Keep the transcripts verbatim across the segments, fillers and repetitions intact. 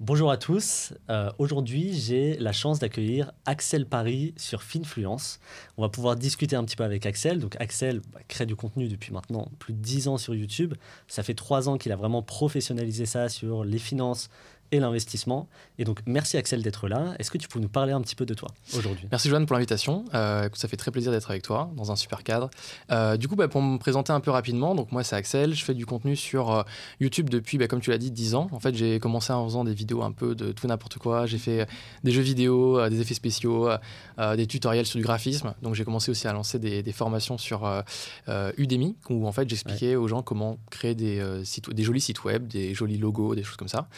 Bonjour à tous, euh, aujourd'hui j'ai la chance d'accueillir Axel Paris sur Finfluence. On va pouvoir discuter un petit peu avec Axel. Donc Axel bah, crée du contenu depuis maintenant plus de dix ans sur YouTube. Ça fait trois ans qu'il a vraiment professionnalisé ça sur les finances et l'investissement. Et donc merci Axel d'être là. Est-ce que tu peux nous parler un petit peu de toi aujourd'hui? Merci Joanne pour l'invitation, euh, ça fait très plaisir d'être avec toi dans un super cadre. Euh, du coup bah, pour me présenter un peu rapidement, donc moi c'est Axel, je fais du contenu sur euh, YouTube depuis bah, comme tu l'as dit dix ans. En fait j'ai commencé en faisant des vidéos un peu de tout n'importe quoi. J'ai fait des jeux vidéo, euh, des effets spéciaux, euh, des tutoriels sur du graphisme. Donc j'ai commencé aussi à lancer des, des formations sur euh, euh, Udemy où en fait j'expliquais ouais. aux gens comment créer des, euh, sites, des jolis sites web, des jolis logos, des choses comme ça.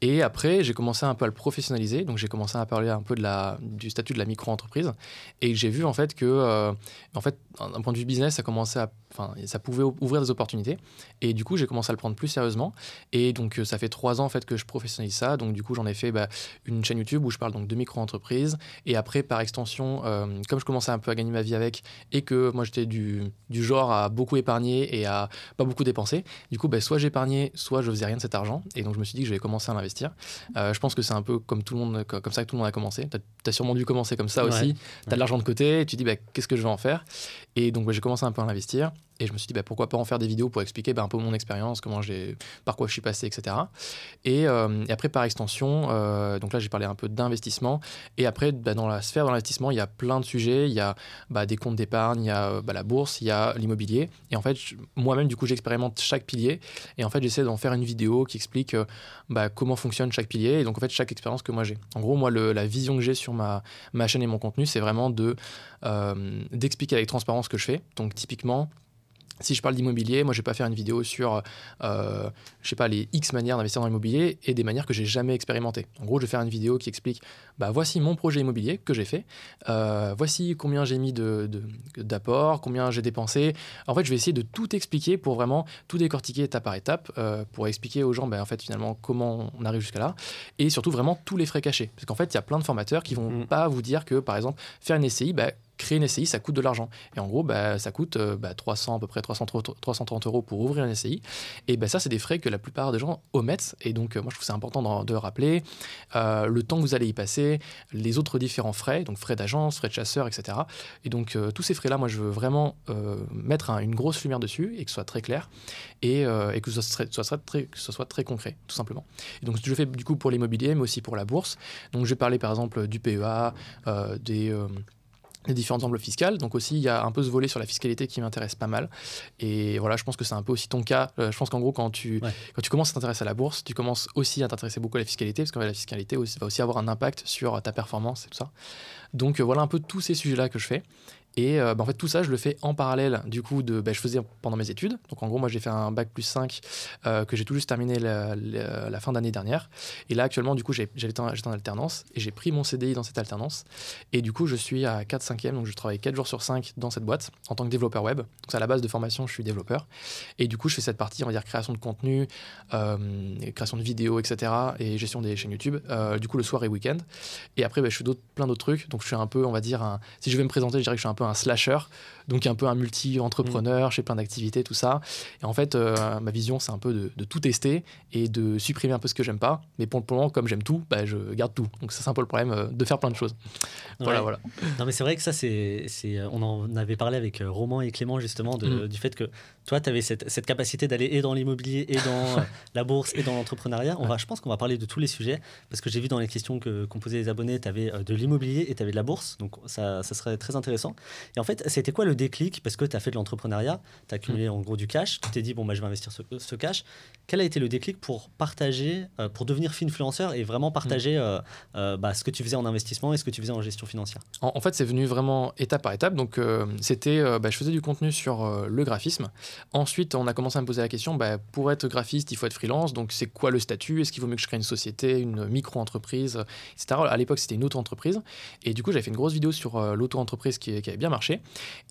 Et après j'ai commencé un peu à le professionnaliser. Donc j'ai commencé à parler un peu de la, du statut de la micro-entreprise et j'ai vu en fait que euh, en fait d'un point de vue business ça commençait à, enfin ça pouvait ouvrir des opportunités. Et du coup j'ai commencé à le prendre plus sérieusement. Et donc ça fait trois ans en fait que je professionnalise ça. Donc du coup j'en ai fait bah, une chaîne YouTube où je parle donc de micro-entreprises et après par extension euh, comme je commençais un peu à gagner ma vie avec et que moi j'étais du, du genre à beaucoup épargner et à pas beaucoup dépenser, du coup bah, soit j'épargnais soit je faisais rien de cet argent et donc je me suis dit que j'allais commencer à l'investir. Euh, je pense que c'est un peu comme tout le monde, comme ça que tout le monde a commencé. T'as, t'as sûrement dû commencer comme ça ouais. aussi. T'as ouais. de l'argent de côté et tu dis bah, qu'est-ce que je vais en faire? Et donc bah, j'ai commencé un peu à l'investir. Et je me suis dit, bah, pourquoi pas en faire des vidéos pour expliquer bah, un peu mon expérience, comment j'ai, par quoi je suis passé, et cetera. Et, euh, et après, par extension, euh, donc là, j'ai parlé un peu d'investissement. Et après, bah, dans la sphère de l'investissement, il y a plein de sujets. Il y a bah, des comptes d'épargne, il y a bah, la bourse, il y a l'immobilier. Et en fait, je, moi-même, du coup, j'expérimente chaque pilier. Et en fait, j'essaie d'en faire une vidéo qui explique euh, bah, comment fonctionne chaque pilier. Et donc, en fait, chaque expérience que moi j'ai. En gros, moi, le, la vision que j'ai sur ma, ma chaîne et mon contenu, c'est vraiment de, euh, d'expliquer avec transparence ce que je fais. Donc, typiquement, si je parle d'immobilier, moi je ne vais pas faire une vidéo sur euh, je sais pas, les X manières d'investir dans l'immobilier et des manières que j'ai jamais expérimentées. En gros, je vais faire une vidéo qui explique bah, voici mon projet immobilier que j'ai fait, euh, voici combien j'ai mis de, de, d'apport, combien j'ai dépensé. En fait, je vais essayer de tout expliquer pour vraiment tout décortiquer étape par étape euh, pour expliquer aux gens bah, en fait, finalement comment on arrive jusqu'à là et surtout vraiment tous les frais cachés. Parce qu'en fait, il y a plein de formateurs qui ne vont mmh. pas vous dire que par exemple, faire une S C I, bah, créer une S C I, ça coûte de l'argent. Et en gros, bah, ça coûte bah, trois cents, à peu près trois cents, trois cent trente euros pour ouvrir une S C I. Et bah, ça, c'est des frais que la plupart des gens omettent. Et donc, moi, je trouve c'est important de, de rappeler euh, le temps que vous allez y passer, les autres différents frais, donc frais d'agence, frais de chasseur, et cetera. Et donc, euh, tous ces frais-là, moi, je veux vraiment euh, mettre un, une grosse lumière dessus et que ce soit très clair et, euh, et que, ce soit, soit, soit très, que ce soit très concret, tout simplement. Et donc, je fais du coup pour l'immobilier, mais aussi pour la bourse. Donc, je vais parler, par exemple, du P E A, euh, des... Euh, les différentes enveloppes fiscales. Donc aussi, il y a un peu ce volet sur la fiscalité qui m'intéresse pas mal. Et voilà, je pense que c'est un peu aussi ton cas. Je pense qu'en gros, quand tu, ouais. quand tu commences à t'intéresser à la bourse, tu commences aussi à t'intéresser beaucoup à la fiscalité, parce que la fiscalité aussi, va aussi avoir un impact sur ta performance et tout ça. Donc euh, voilà un peu tous ces sujets-là que je fais. Et euh, bah, en fait, tout ça, je le fais en parallèle. Du coup, de, bah, je faisais pendant mes études. Donc en gros, moi, j'ai fait un bac plus cinq euh, que j'ai tout juste terminé la, la, la fin d'année dernière. Et là, actuellement, du coup, j'ai, j'étais, en, j'étais en alternance et j'ai pris mon C D I dans cette alternance. Et du coup, je suis à quatre cinquième, donc je travaille quatre jours sur cinq dans cette boîte en tant que développeur web. Donc c'est à la base de formation, je suis développeur. Et du coup, je fais cette partie, on va dire, création de contenu, euh, création de vidéos, et cetera. Et gestion des chaînes YouTube, euh, du coup, le soir et week-end. Et après, bah, je fais d'autres, plein d'autres trucs. Donc je suis un peu, on va dire, un, si je vais me présenter, je dirais que je suis un peu un slasher, donc un peu un multi-entrepreneur, mmh. j'ai plein d'activités, tout ça. Et en fait, euh, ma vision, c'est un peu de, de tout tester et de supprimer un peu ce que j'aime pas. Mais pour le moment, comme j'aime tout, bah, je garde tout. Donc ça, c'est un peu le problème euh, de faire plein de choses. Voilà, ouais. voilà. Non, mais c'est vrai que ça, c'est, c'est, on en avait parlé avec Roman et Clément, justement, de, mmh. du fait que toi, tu avais cette, cette capacité d'aller et dans l'immobilier, et dans euh, la bourse, et dans l'entrepreneuriat. On va, je pense qu'on va parler de tous les sujets, parce que j'ai vu dans les questions que, qu'on posait les abonnés, tu avais de l'immobilier et tu avais de la bourse. Donc ça, ça serait très intéressant. Et en fait, c'était quoi le déclic? Parce que tu as fait de l'entrepreneuriat, tu as accumulé en gros du cash, tu t'es dit, bon, bah, je vais investir ce, ce cash. Quel a été le déclic pour partager, euh, pour devenir finfluenceur et vraiment partager euh, euh, bah, ce que tu faisais en investissement et ce que tu faisais en gestion financière? En, en fait, c'est venu vraiment étape par étape. Donc, euh, c'était, euh, bah, je faisais du contenu sur euh, le graphisme. Ensuite, on a commencé à me poser la question, bah, pour être graphiste, il faut être freelance. Donc, c'est quoi le statut? Est-ce qu'il vaut mieux que je crée une société, une micro-entreprise, et cetera. À l'époque, c'était une auto-entreprise. Et du coup, j'avais fait une grosse vidéo sur euh, l'auto-entreprise qui est, qui est bien marché.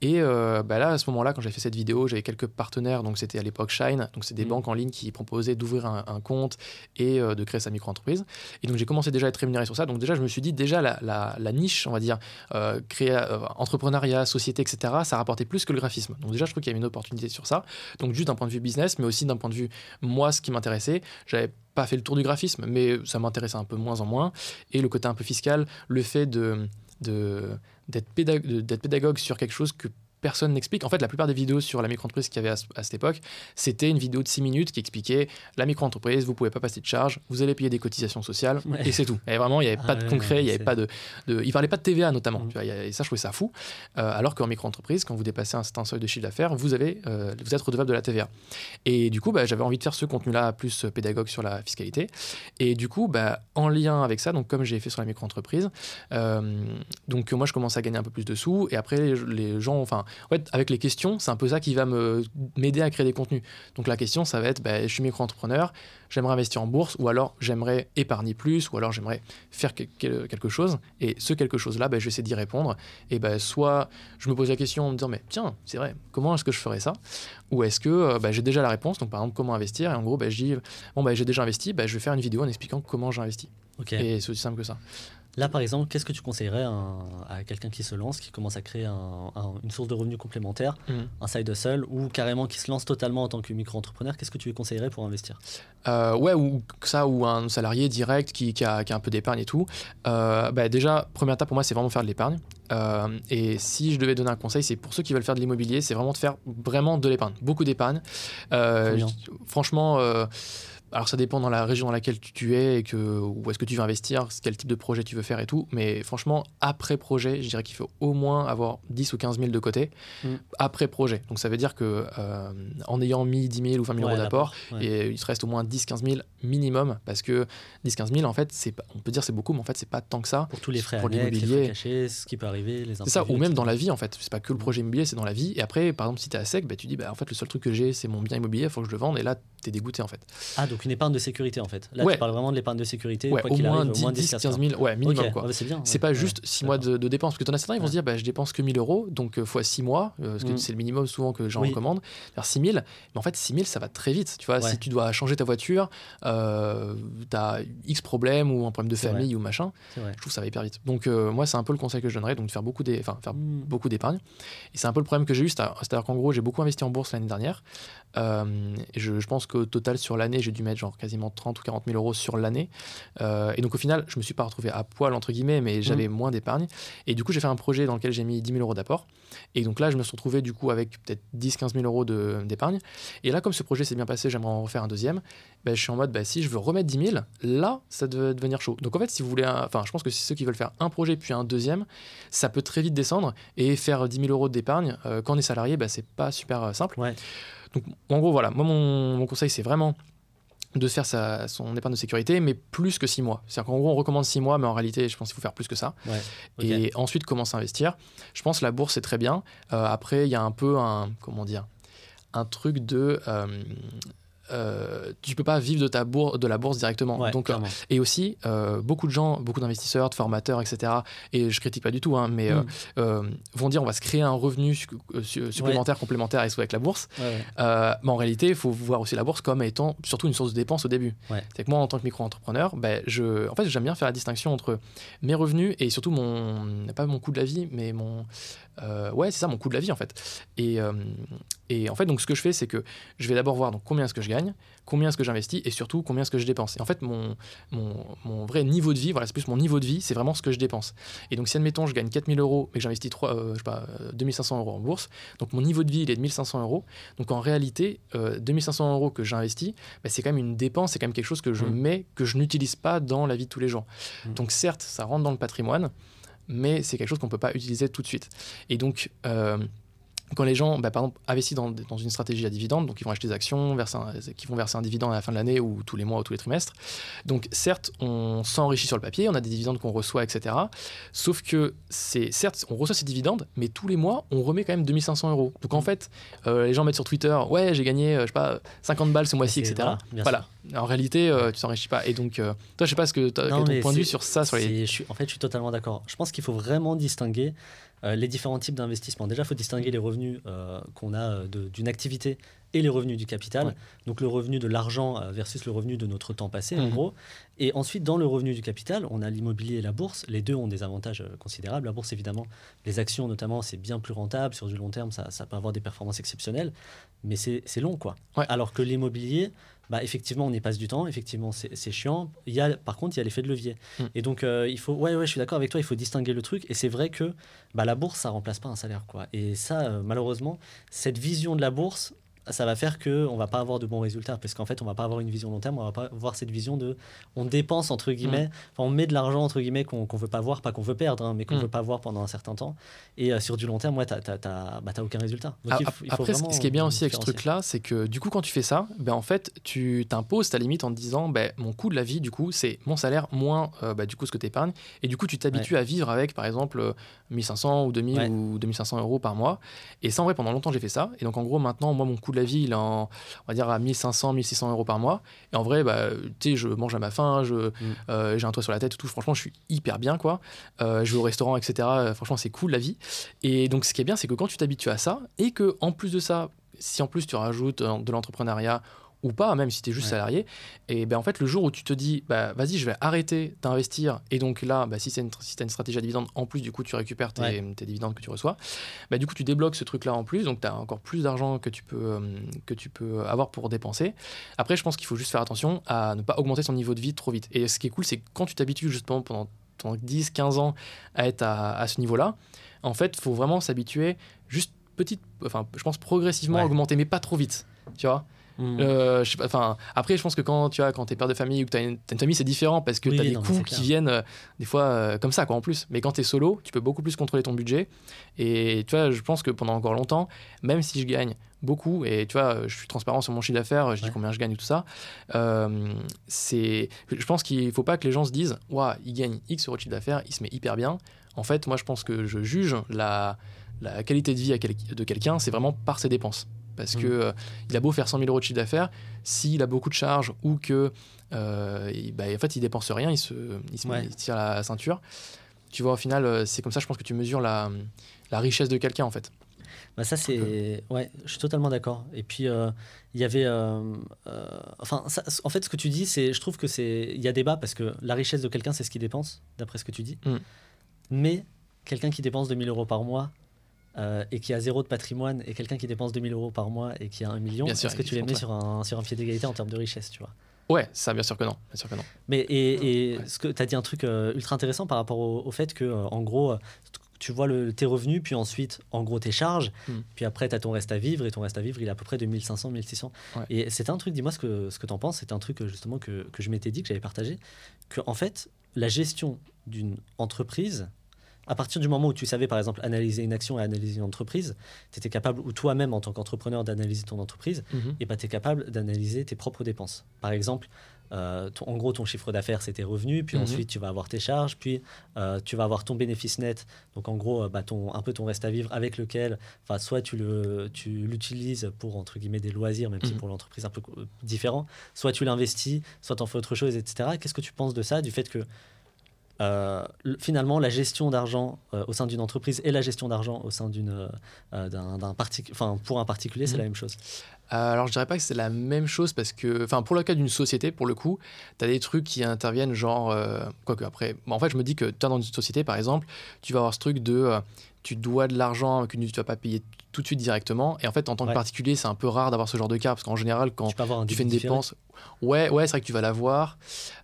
Et euh, bah là, à ce moment-là, quand j'ai fait cette vidéo, j'avais quelques partenaires. Donc, c'était à l'époque Shine. Donc, c'est des mmh. banques en ligne qui proposaient d'ouvrir un, un compte et euh, de créer sa micro-entreprise. Et donc, j'ai commencé déjà à être rémunéré sur ça. Donc, déjà, je me suis dit, déjà, la, la, la niche, on va dire, euh, créa, euh, entrepreneuriat, société, et cetera, ça rapportait plus que le graphisme. Donc, déjà, je trouve qu'il y avait une opportunité sur ça. ça. Donc juste d'un point de vue business, mais aussi d'un point de vue moi, ce qui m'intéressait, j'avais pas fait le tour du graphisme, mais ça m'intéressait un peu moins en moins. Et le côté un peu fiscal, le fait de, de, d'être, pédagogue, d'être pédagogue sur quelque chose que personne n'explique. En fait, la plupart des vidéos sur la micro-entreprise qu'il y avait à, à cette époque, c'était une vidéo de six minutes qui expliquait la micro-entreprise, vous ne pouvez pas passer de charge, vous allez payer des cotisations sociales, ouais. et c'est tout. Et vraiment, il n'y avait ah, pas de ouais, concret, ouais, il n'y avait pas de, de... Il parlait pas de T V A, notamment. Mmh. Et ça, je trouvais ça fou. Euh, alors qu'en micro-entreprise, quand vous dépassez un certain seuil de chiffre d'affaires, vous, avez, euh, vous êtes redevable de la T V A. Et du coup, bah, j'avais envie de faire ce contenu-là, plus pédagogue sur la fiscalité. Et du coup, bah, en lien avec ça, donc comme j'ai fait sur la micro-entreprise, euh, donc moi, je commence à gagner un peu plus de sous. Et après, les, les gens... Enfin, en fait, avec les questions, c'est un peu ça qui va me, m'aider à créer des contenus. Donc la question, ça va être, ben, je suis micro-entrepreneur, j'aimerais investir en bourse, ou alors j'aimerais épargner plus, ou alors j'aimerais faire quelque chose. Et ce quelque chose-là, ben, je vais essayer d'y répondre. Et ben, soit je me pose la question en me disant, mais tiens, c'est vrai, comment est-ce que je ferais ça ? Ou est-ce que ben, j'ai déjà la réponse, donc par exemple, comment investir ? Et en gros, ben, je dis, bon, ben, j'ai déjà investi, ben, je vais faire une vidéo en expliquant comment j'investis. Okay. Et c'est aussi simple que ça. Là, par exemple, qu'est-ce que tu conseillerais à, à quelqu'un qui se lance, qui commence à créer un, un, une source de revenus complémentaire, mmh. un side hustle, ou carrément qui se lance totalement en tant que micro-entrepreneur ? Qu'est-ce que tu lui conseillerais pour investir ? euh, Ouais, ou ça, ou un salarié direct qui, qui, a, qui a un peu d'épargne et tout. Euh, bah déjà, première étape pour moi, c'est vraiment faire de l'épargne. Euh, et si je devais donner un conseil, c'est pour ceux qui veulent faire de l'immobilier, c'est vraiment de faire vraiment de l'épargne, beaucoup d'épargne. Euh, je, franchement... Euh, Alors ça dépend dans la région dans laquelle tu es et que, où est-ce que tu veux investir, quel type de projet tu veux faire et tout. Mais franchement, après projet, je dirais qu'il faut au moins avoir dix ou quinze mille de côté mmh. après projet. Donc ça veut dire qu'en euh, ayant mis dix mille ou vingt mille ouais, euros d'apport, ouais. et il te reste au moins dix à quinze mille minimum. Parce que dix à quinze mille, en fait, c'est, on peut dire c'est beaucoup, mais en fait, c'est pas tant que ça. Pour tous les frais annexes, les frais cachés, ce qui peut arriver, les impôts. C'est ça, ou même dans la vie, en fait. C'est pas que le projet immobilier, c'est dans la vie. Et après, par exemple, si t'es à sec, bah, tu dis, bah, en fait, le seul truc que j'ai, c'est mon bien immobilier, il faut que je le vende. Et là, t'es dégoûté, en fait. Ah, donc une épargne de sécurité en fait. Là, ouais. tu parles vraiment de l'épargne de sécurité. Ouais, quoi au, qu'il moins arrive, dix, au moins dix à quinze mille, ouais, minimum. Okay. Quoi. Ouais, c'est bien, ouais. c'est pas juste six ouais. mois de, de dépenses. Parce que t'en as certains, ils vont ouais. se dire bah, je dépense que mille euros, donc euh, fois six mois, euh, parce que mm. c'est le minimum souvent que j'en oui. recommande, vers six mille. Mais en fait, six mille, ça va très vite. Tu vois, ouais. si tu dois changer ta voiture, euh, t'as X problèmes ou un problème de c'est famille vrai. Ou machin, je trouve que ça va hyper vite. Donc, euh, moi, c'est un peu le conseil que je donnerais, donc de faire beaucoup, d'é... enfin, faire mm. beaucoup d'épargne. Et c'est un peu le problème que j'ai eu, c'est-à-dire qu'en gros, j'ai beaucoup investi en bourse l'année dernière. Euh, je, je pense qu'au total, sur l'année, j'ai dû mettre genre quasiment trente ou quarante mille euros sur l'année. Euh, et donc, au final, je me suis pas retrouvé à poil, entre guillemets, mais j'avais mmh. moins d'épargne. Et du coup, j'ai fait un projet dans lequel j'ai mis dix mille euros d'apport. Et donc là, je me suis retrouvé du coup avec peut-être dix à quinze mille euros de, d'épargne. Et là, comme ce projet s'est bien passé, j'aimerais en refaire un deuxième. Bah, je suis en mode, bah, si je veux remettre dix mille, là, ça devait devenir chaud. Donc en fait, si vous voulez, enfin, je pense que ceux qui veulent faire un projet puis un deuxième, ça peut très vite descendre. Et faire dix mille euros d'épargne, euh, quand on est salarié, bah, c'est pas super simple. Ouais. Donc en gros, voilà, moi, mon, mon conseil, c'est vraiment de faire sa, son épargne de sécurité, mais plus que six mois. C'est-à-dire qu'en gros, on recommande six mois, mais en réalité, je pense qu'il faut faire plus que ça. Ouais, okay. Et ensuite, commencer à investir. Je pense que la bourse, c'est très bien. Euh, après, il y a un peu un, comment dire, un truc de... Euh, Euh, tu peux pas vivre de ta bourse, de la bourse directement. Ouais, donc, euh, et aussi, euh, beaucoup de gens, beaucoup d'investisseurs, de formateurs, et cetera. Et je critique pas du tout, hein, mais mm. euh, euh, vont dire on va se créer un revenu su- su- supplémentaire, ouais. complémentaire avec la bourse. Ouais, ouais. Euh, mais en réalité, il faut voir aussi la bourse comme étant surtout une source de dépenses au début. Ouais. C'est que moi, en tant que micro-entrepreneur, ben, je, en fait, j'aime bien faire la distinction entre mes revenus et surtout mon, pas mon coût de la vie, mais mon, euh, ouais, c'est ça, mon coût de la vie en fait. Et euh, Et en fait, donc, ce que je fais, c'est que je vais d'abord voir donc, combien est-ce que je gagne, combien est-ce que j'investis et surtout combien est-ce que je dépense. Et en fait, mon, mon, mon vrai niveau de vie, voilà, c'est plus mon niveau de vie, c'est vraiment ce que je dépense. Et donc, si admettons, je gagne quatre mille euros et que j'investis trois, euh, je sais pas, euh, deux mille cinq cents euros en bourse, donc mon niveau de vie, il est de mille cinq cents euros. Donc, en réalité, euh, deux mille cinq cents euros que j'investis, bah, c'est quand même une dépense, c'est quand même quelque chose que je mmh. mets, que je n'utilise pas dans la vie de tous les jours. Mmh. Donc, certes, ça rentre dans le patrimoine, mais c'est quelque chose qu'on ne peut pas utiliser tout de suite. Et donc... Euh, Quand les gens, bah, par exemple, investissent dans, dans une stratégie à dividendes, donc ils vont acheter des actions, verser un, qui vont verser un dividende à la fin de l'année ou tous les mois ou tous les trimestres. Donc certes, on s'enrichit sur le papier, on a des dividendes qu'on reçoit, et cetera. Sauf que, c'est, certes, on reçoit ces dividendes, mais tous les mois, on remet quand même deux mille cinq cents euros. Donc en fait, euh, les gens mettent sur Twitter « Ouais, j'ai gagné, je sais pas, cinquante balles ce mois-ci, et cetera » Voilà. En réalité, euh, tu t'enrichis pas. Et donc, euh, toi, je sais pas ce que t'as, non, ton point de vue sur ça. Sur les... je suis, en fait, je suis totalement d'accord. Je pense qu'il faut vraiment distinguer Euh, les différents types d'investissements. Déjà, il faut distinguer les revenus euh, qu'on a de, d'une activité et les revenus du capital, ouais. donc le revenu de l'argent versus le revenu de notre temps passé, mmh. en gros. Et ensuite, dans le revenu du capital, on a l'immobilier et la bourse. Les deux ont des avantages considérables. La bourse, évidemment, les actions notamment, c'est bien plus rentable. Sur du long terme, ça, ça peut avoir des performances exceptionnelles, mais c'est, c'est long, quoi. Ouais. Alors que l'immobilier... Bah, effectivement, on y passe du temps. Effectivement, c'est, c'est chiant. Il y a, par contre, il y a l'effet de levier. Mmh. Et donc, euh, il faut... Ouais, ouais, je suis d'accord avec toi. Il faut distinguer le truc. Et c'est vrai que bah, la bourse, ça ne remplace pas un salaire, quoi. Et ça, euh, malheureusement, cette vision de la bourse, ça va faire qu'on ne va pas avoir de bons résultats. Parce qu'en fait, on ne va pas avoir une vision long terme. On ne va pas avoir cette vision de... On dépense, entre guillemets. Enfin, mmh. on met de l'argent, entre guillemets, qu'on ne veut pas voir. Pas qu'on veut perdre, hein, mais qu'on ne mmh. veut pas voir pendant un certain temps. Et euh, sur du long terme, ouais, tu n'as bah, aucun résultat. Donc, à, il faut, il faut après, vraiment, ce qui est bien aussi avec ce truc-là, c'est que du coup, quand tu fais ça, ben, en fait, tu t'imposes ta limite en te disant ben, mon coût de la vie, du coup, c'est mon salaire moins euh, ben, du coup, ce que tu épargnes. Et du coup, tu t'habitues ouais. à vivre avec, par exemple, mille cinq cents ou deux mille ouais. ou deux mille cinq cents euros par mois. Et ça, en vrai, pendant longtemps, j'ai fait ça. Et donc, en gros, maintenant, moi, mon coût de la vie, il est en, on va dire à mille cinq cents, mille six cents euros par mois. Et en vrai, bah, tu sais, je mange à ma faim, je, mm. euh, j'ai un toit sur la tête, tout. Franchement, je suis hyper bien, quoi. Euh, je vais au restaurant, et cetera. Franchement, c'est cool la vie. Et donc, ce qui est bien, c'est que quand tu t'habitues à ça et que, en plus de ça, si en plus tu rajoutes de l'entrepreneuriat ou pas, même si tu es juste ouais. salarié, et ben en fait, le jour où tu te dis, bah, vas-y, je vais arrêter d'investir, et donc là, bah, si tu as une, si tu as une stratégie à dividendes, en plus, du coup, tu récupères tes, ouais. tes dividendes que tu reçois, bah, du coup, tu débloques ce truc-là en plus, donc tu as encore plus d'argent que tu, peux, que tu peux avoir pour dépenser. Après, je pense qu'il faut juste faire attention à ne pas augmenter son niveau de vie trop vite. Et ce qui est cool, c'est que quand tu t'habitues justement pendant, pendant dix, quinze ans à être à, à ce niveau-là, en fait, il faut vraiment s'habituer juste petite, enfin, je pense progressivement ouais. à augmenter, mais pas trop vite, tu vois. Mmh. Euh, je sais pas, enfin, après je pense que quand tu as, quand t'es père de famille ou que t'as une, t'as une famille, c'est différent parce que oui, t'as des non, coûts qui viennent euh, des fois euh, comme ça, quoi, en plus. Mais quand t'es solo, tu peux beaucoup plus contrôler ton budget. Et tu vois, je pense que pendant encore longtemps, même si je gagne beaucoup, et tu vois, je suis transparent sur mon chiffre d'affaires, je ouais. dis combien je gagne et tout ça, euh, c'est, je pense qu'il faut pas que les gens se disent waouh, il gagne X sur le chiffre d'affaires, il se met hyper bien. En fait, moi je pense que je juge la, la qualité de vie à quel, de quelqu'un, c'est vraiment par ses dépenses. Parce qu'il euh, a beau faire cent mille euros de chiffre d'affaires, s'il a beaucoup de charges ou que, euh, il, bah, en fait, il dépense rien, il se, il se ouais. il tire la ceinture. Tu vois, au final, c'est comme ça, je pense que tu mesures la, la richesse de quelqu'un, en fait. Bah ça, c'est... Ouais, je suis totalement d'accord. Et puis, euh, il y avait... Euh, euh, enfin, ça, en fait, ce que tu dis, c'est, je trouve que c'est... Il y a débat parce que la richesse de quelqu'un, c'est ce qu'il dépense, d'après ce que tu dis. Mm. Mais quelqu'un qui dépense deux mille euros par mois... Euh, et qui a zéro de patrimoine et quelqu'un qui dépense deux mille euros par mois et qui a un million, est-ce que tu les mets sur un, sur un pied d'égalité en termes de richesse, tu vois ? Ouais, ça, bien sûr que non. Bien sûr que non. Mais, et, et ouais. ce que tu as dit un truc euh, ultra intéressant par rapport au, au fait que, euh, en gros, euh, tu vois le, tes revenus, puis ensuite, en gros, tes charges, mm. puis après, tu as ton reste à vivre, et ton reste à vivre, il est à peu près de mille cinq cents, mille six cents. Ouais. Et c'était un truc, dis-moi ce que, ce que tu en penses, c'était un truc justement que, que je m'étais dit, que j'avais partagé, que en fait, la gestion d'une entreprise, à partir du moment où tu savais, par exemple, analyser une action et analyser une entreprise, tu étais capable, ou toi-même en tant qu'entrepreneur, d'analyser ton entreprise, mmh. et bah, tu es capable d'analyser tes propres dépenses. Par exemple, euh, ton, en gros, ton chiffre d'affaires, c'est tes revenus, puis mmh. ensuite, tu vas avoir tes charges, puis euh, tu vas avoir ton bénéfice net, donc en gros, bah, ton, un peu ton reste à vivre avec lequel, soit tu, le, tu l'utilises pour, entre guillemets, des loisirs, même mmh. si pour l'entreprise, un peu différent, soit tu l'investis, soit tu en fais autre chose, et cetera. Qu'est-ce que tu penses de ça, du fait que Euh, finalement, la gestion d'argent euh, au sein d'une entreprise et la gestion d'argent au sein d'une, euh, d'un, d'un particu- pour un particulier, c'est mmh. la même chose. Euh, alors, je dirais pas que c'est la même chose parce que, enfin, pour le cas d'une société, pour le coup, tu as des trucs qui interviennent, genre, euh, quoi que après, bon, en fait, je me dis que tu as dans une société, par exemple, tu vas avoir ce truc de, euh, tu dois de l'argent que tu ne vas pas payer tout de suite directement. Et en fait, en tant ouais. que particulier, c'est un peu rare d'avoir ce genre de cas parce qu'en général, quand tu, un tu fais une différé. dépense, ouais, ouais, c'est vrai que tu vas l'avoir.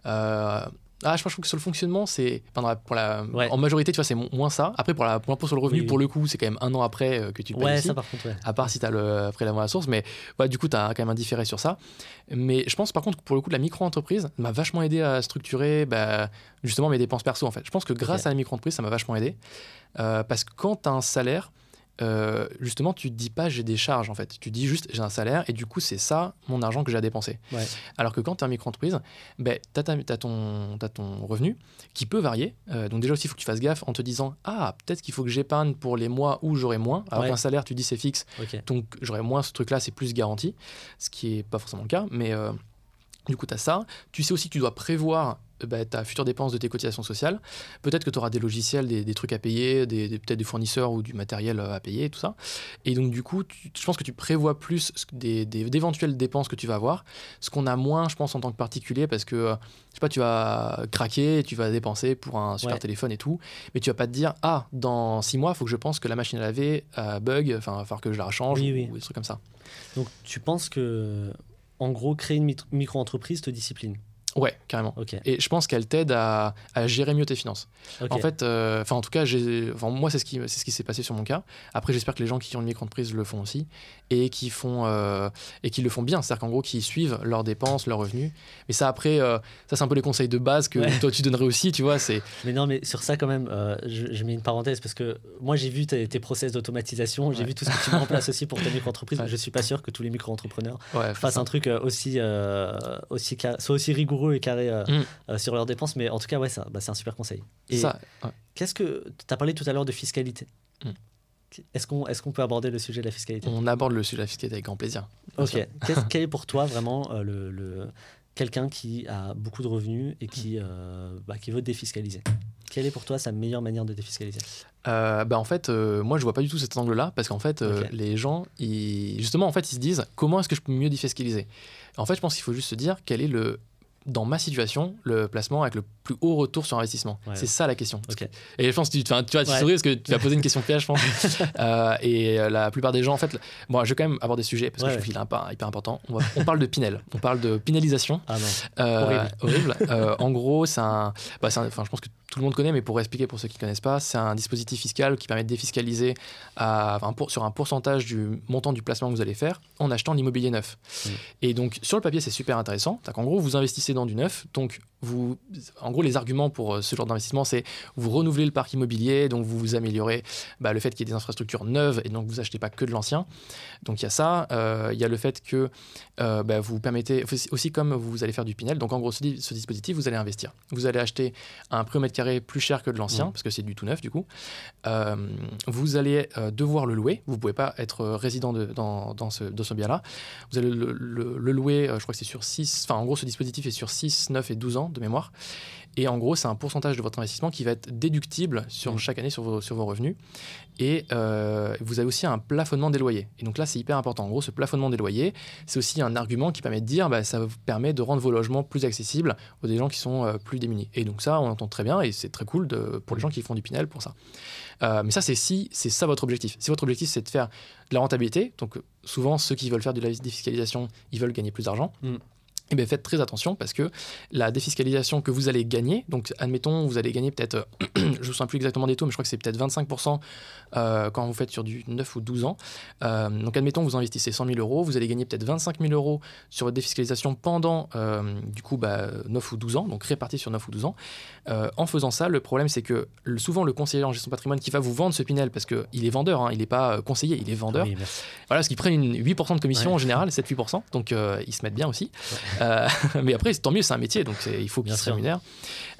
Euh, Ah, je pense que sur le fonctionnement, c'est enfin, pour la ouais. en majorité, tu vois, c'est moins ça. Après, pour la pour l'impôt sur le revenu, oui, oui. pour le coup, c'est quand même un an après euh, que tu le payes. Ouais, ici, ça par contre. Ouais. À part si t'as le prélèvement à la source, mais bah, du coup, t'as quand même un différé sur ça. Mais je pense, par contre, que pour le coup, la micro-entreprise m'a vachement aidé à structurer, bah, justement, mes dépenses perso. En fait, je pense que grâce okay. à la micro-entreprise, ça m'a vachement aidé euh, parce que quand t'as un salaire, euh, justement, tu te dis pas j'ai des charges. En fait, tu dis juste j'ai un salaire et du coup, c'est ça mon argent que j'ai à dépenser. Ouais. Alors que quand t'es en micro-entreprise, ben, t'as, ta, t'as, ton, t'as ton revenu qui peut varier. Euh, donc déjà aussi, il faut que tu fasses gaffe en te disant ah, peut-être qu'il faut que j'épargne pour les mois où j'aurai moins. Alors ouais. qu'un salaire, tu dis c'est fixe, okay. donc j'aurai moins, ce truc-là, c'est plus garanti, ce qui est pas forcément le cas, mais... Euh, Du coup, tu as ça. Tu sais aussi que tu dois prévoir bah, ta future dépense de tes cotisations sociales. Peut-être que tu auras des logiciels, des, des trucs à payer, des, des, peut-être des fournisseurs ou du matériel à payer, tout ça. Et donc, du coup, tu, je pense que tu prévois plus des, des, d'éventuelles dépenses que tu vas avoir. Ce qu'on a moins, je pense, en tant que particulier, parce que, je sais pas, tu vas craquer, tu vas dépenser pour un super ouais. téléphone et tout. Mais tu vas pas te dire, ah, dans six mois, il faut que je pense que la machine à laver euh, bug, enfin, il va falloir que je la rechange oui, ou, oui. ou des trucs comme ça. Donc, tu penses que... En gros, créer une micro-entreprise te discipline. Ouais, carrément. Okay. Et je pense qu'elle t'aide à, à gérer mieux tes finances. Okay. En fait, euh, en tout cas, j'ai, moi, c'est ce, qui, c'est ce qui s'est passé sur mon cas. Après, j'espère que les gens qui ont une micro-entreprise le font aussi et qui, font, euh, et qui le font bien. C'est-à-dire qu'en gros, qui suivent leurs dépenses, leurs revenus. Mais ça, après, euh, ça, c'est un peu les conseils de base que ouais. toi, tu donnerais aussi, tu vois. C'est... Mais non, mais sur ça, quand même, euh, je, je mets une parenthèse parce que moi, j'ai vu tes, tes process d'automatisation. J'ai ouais. vu tout ce que tu mets en place aussi pour ta micro-entreprise. Ouais. Je ne suis pas sûr que tous les micro-entrepreneurs ouais, fassent ça. Un truc aussi, euh, aussi, soit aussi rigoureux et carré euh, mmh. euh, sur leurs dépenses, mais en tout cas ouais ça bah, c'est un super conseil. Et ça, ouais. qu'est-ce que tu as parlé tout à l'heure de fiscalité mmh. est-ce qu'on est-ce qu'on peut aborder le sujet de la fiscalité? On aborde le sujet de la fiscalité avec grand plaisir. Ok. Quel est pour toi vraiment euh, le, le quelqu'un qui a beaucoup de revenus et qui euh, bah, qui veut défiscaliser? Quelle est pour toi sa meilleure manière de défiscaliser? Euh, bah en fait, euh, moi, je ne vois pas du tout cet angle-là parce qu'en fait, euh, okay. les gens, ils, justement, en fait, ils se disent comment est-ce que je peux mieux défiscaliser? En fait, je pense qu'il faut juste se dire quel est le dans ma situation, le placement avec le plus haut retour sur investissement. Ouais, c'est ouais. ça la question. Okay. Que, et je pense que tu, tu, tu vas te ouais. sourire parce que tu vas poser une question piège, je pense. euh, et la plupart des gens, en fait, bon, je vais quand même avoir des sujets parce ouais, que ouais. je trouve qu'il est hyper important. On, va, on parle de Pinel, on parle de Pinelisation. Ah non. Euh, horrible. horrible. Euh, en gros, c'est un, bah, c'est un, je pense que tout le monde connaît, mais pour expliquer pour ceux qui ne connaissent pas, c'est un dispositif fiscal qui permet de défiscaliser à, enfin, pour, sur un pourcentage du montant du placement que vous allez faire en achetant l'immobilier neuf. Mmh. Et donc, sur le papier, c'est super intéressant. En gros, vous investissez dans du neuf, donc vous, en gros, les arguments pour ce genre d'investissement, c'est vous renouvelez le parc immobilier, donc vous vous améliorez bah, le fait qu'il y ait des infrastructures neuves et donc vous achetez pas que de l'ancien. Donc il y a ça, euh, il y a le fait que euh, bah, vous permettez aussi comme vous allez faire du Pinel. Donc en gros, ce, ce dispositif, vous allez investir, vous allez acheter un prix au mètre carré plus cher que de l'ancien mmh. parce que c'est du tout neuf du coup. Euh, vous allez euh, devoir le louer, vous pouvez pas être résident de, dans, dans ce, de ce bien-là. Vous allez le, le, le louer, euh, je crois que c'est sur six, enfin en gros, ce dispositif est sur six, neuf et douze ans. De mémoire. Et en gros, c'est un pourcentage de votre investissement qui va être déductible sur mmh. chaque année sur vos, sur vos revenus. Et euh, vous avez aussi un plafonnement des loyers. Et donc là, c'est hyper important. En gros, ce plafonnement des loyers, c'est aussi un argument qui permet de dire bah, ça vous permet de rendre vos logements plus accessibles aux des gens qui sont euh, plus démunis. Et donc ça, on entend très bien et c'est très cool de, pour les gens qui font du Pinel pour ça. Euh, mais ça, c'est si c'est ça votre objectif. Si votre objectif, c'est de faire de la rentabilité, donc souvent, ceux qui veulent faire de la défiscalisation, ils veulent gagner plus d'argent. Mmh. Eh bien, faites très attention parce que la défiscalisation que vous allez gagner, donc admettons, vous allez gagner peut-être, je ne me souviens plus exactement des taux, mais je crois que c'est peut-être vingt-cinq pour cent euh, quand vous faites sur du neuf ou douze ans. Euh, donc admettons, vous investissez cent mille euros, vous allez gagner peut-être vingt-cinq mille euros sur votre défiscalisation pendant euh, du coup bah, neuf ou douze ans, donc réparti sur neuf ou douze ans. Euh, en faisant ça, le problème c'est que souvent le conseiller en gestion patrimoine qui va vous vendre ce Pinel, parce qu'il est vendeur, hein, il n'est pas conseiller, il est vendeur. Oui, voilà, parce qu'ils prennent une huit pour cent de commission ouais. en général, sept à huit pour cent, donc euh, ils se mettent bien aussi. Ouais. Euh, mais après, tant mieux, c'est un métier, donc c'est, il faut qu'ils se rémunèrent.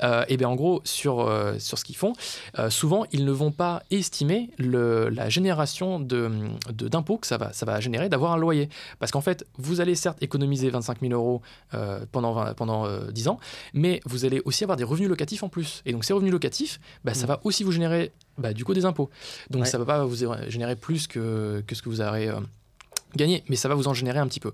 Euh, et bien en gros, sur, euh, sur ce qu'ils font, euh, souvent, ils ne vont pas estimer le, la génération de, de, d'impôts que ça va, ça va générer d'avoir un loyer. Parce qu'en fait, vous allez certes économiser vingt-cinq mille euros euh, pendant, vingt, pendant euh, dix ans, mais vous allez aussi avoir des revenus locatifs en plus. Et donc ces revenus locatifs, bah, mmh. ça va aussi vous générer bah, du coup des impôts. Donc ouais. ça ne va pas vous générer plus que, que ce que vous aurez... Euh, gagner, mais ça va vous en générer un petit peu.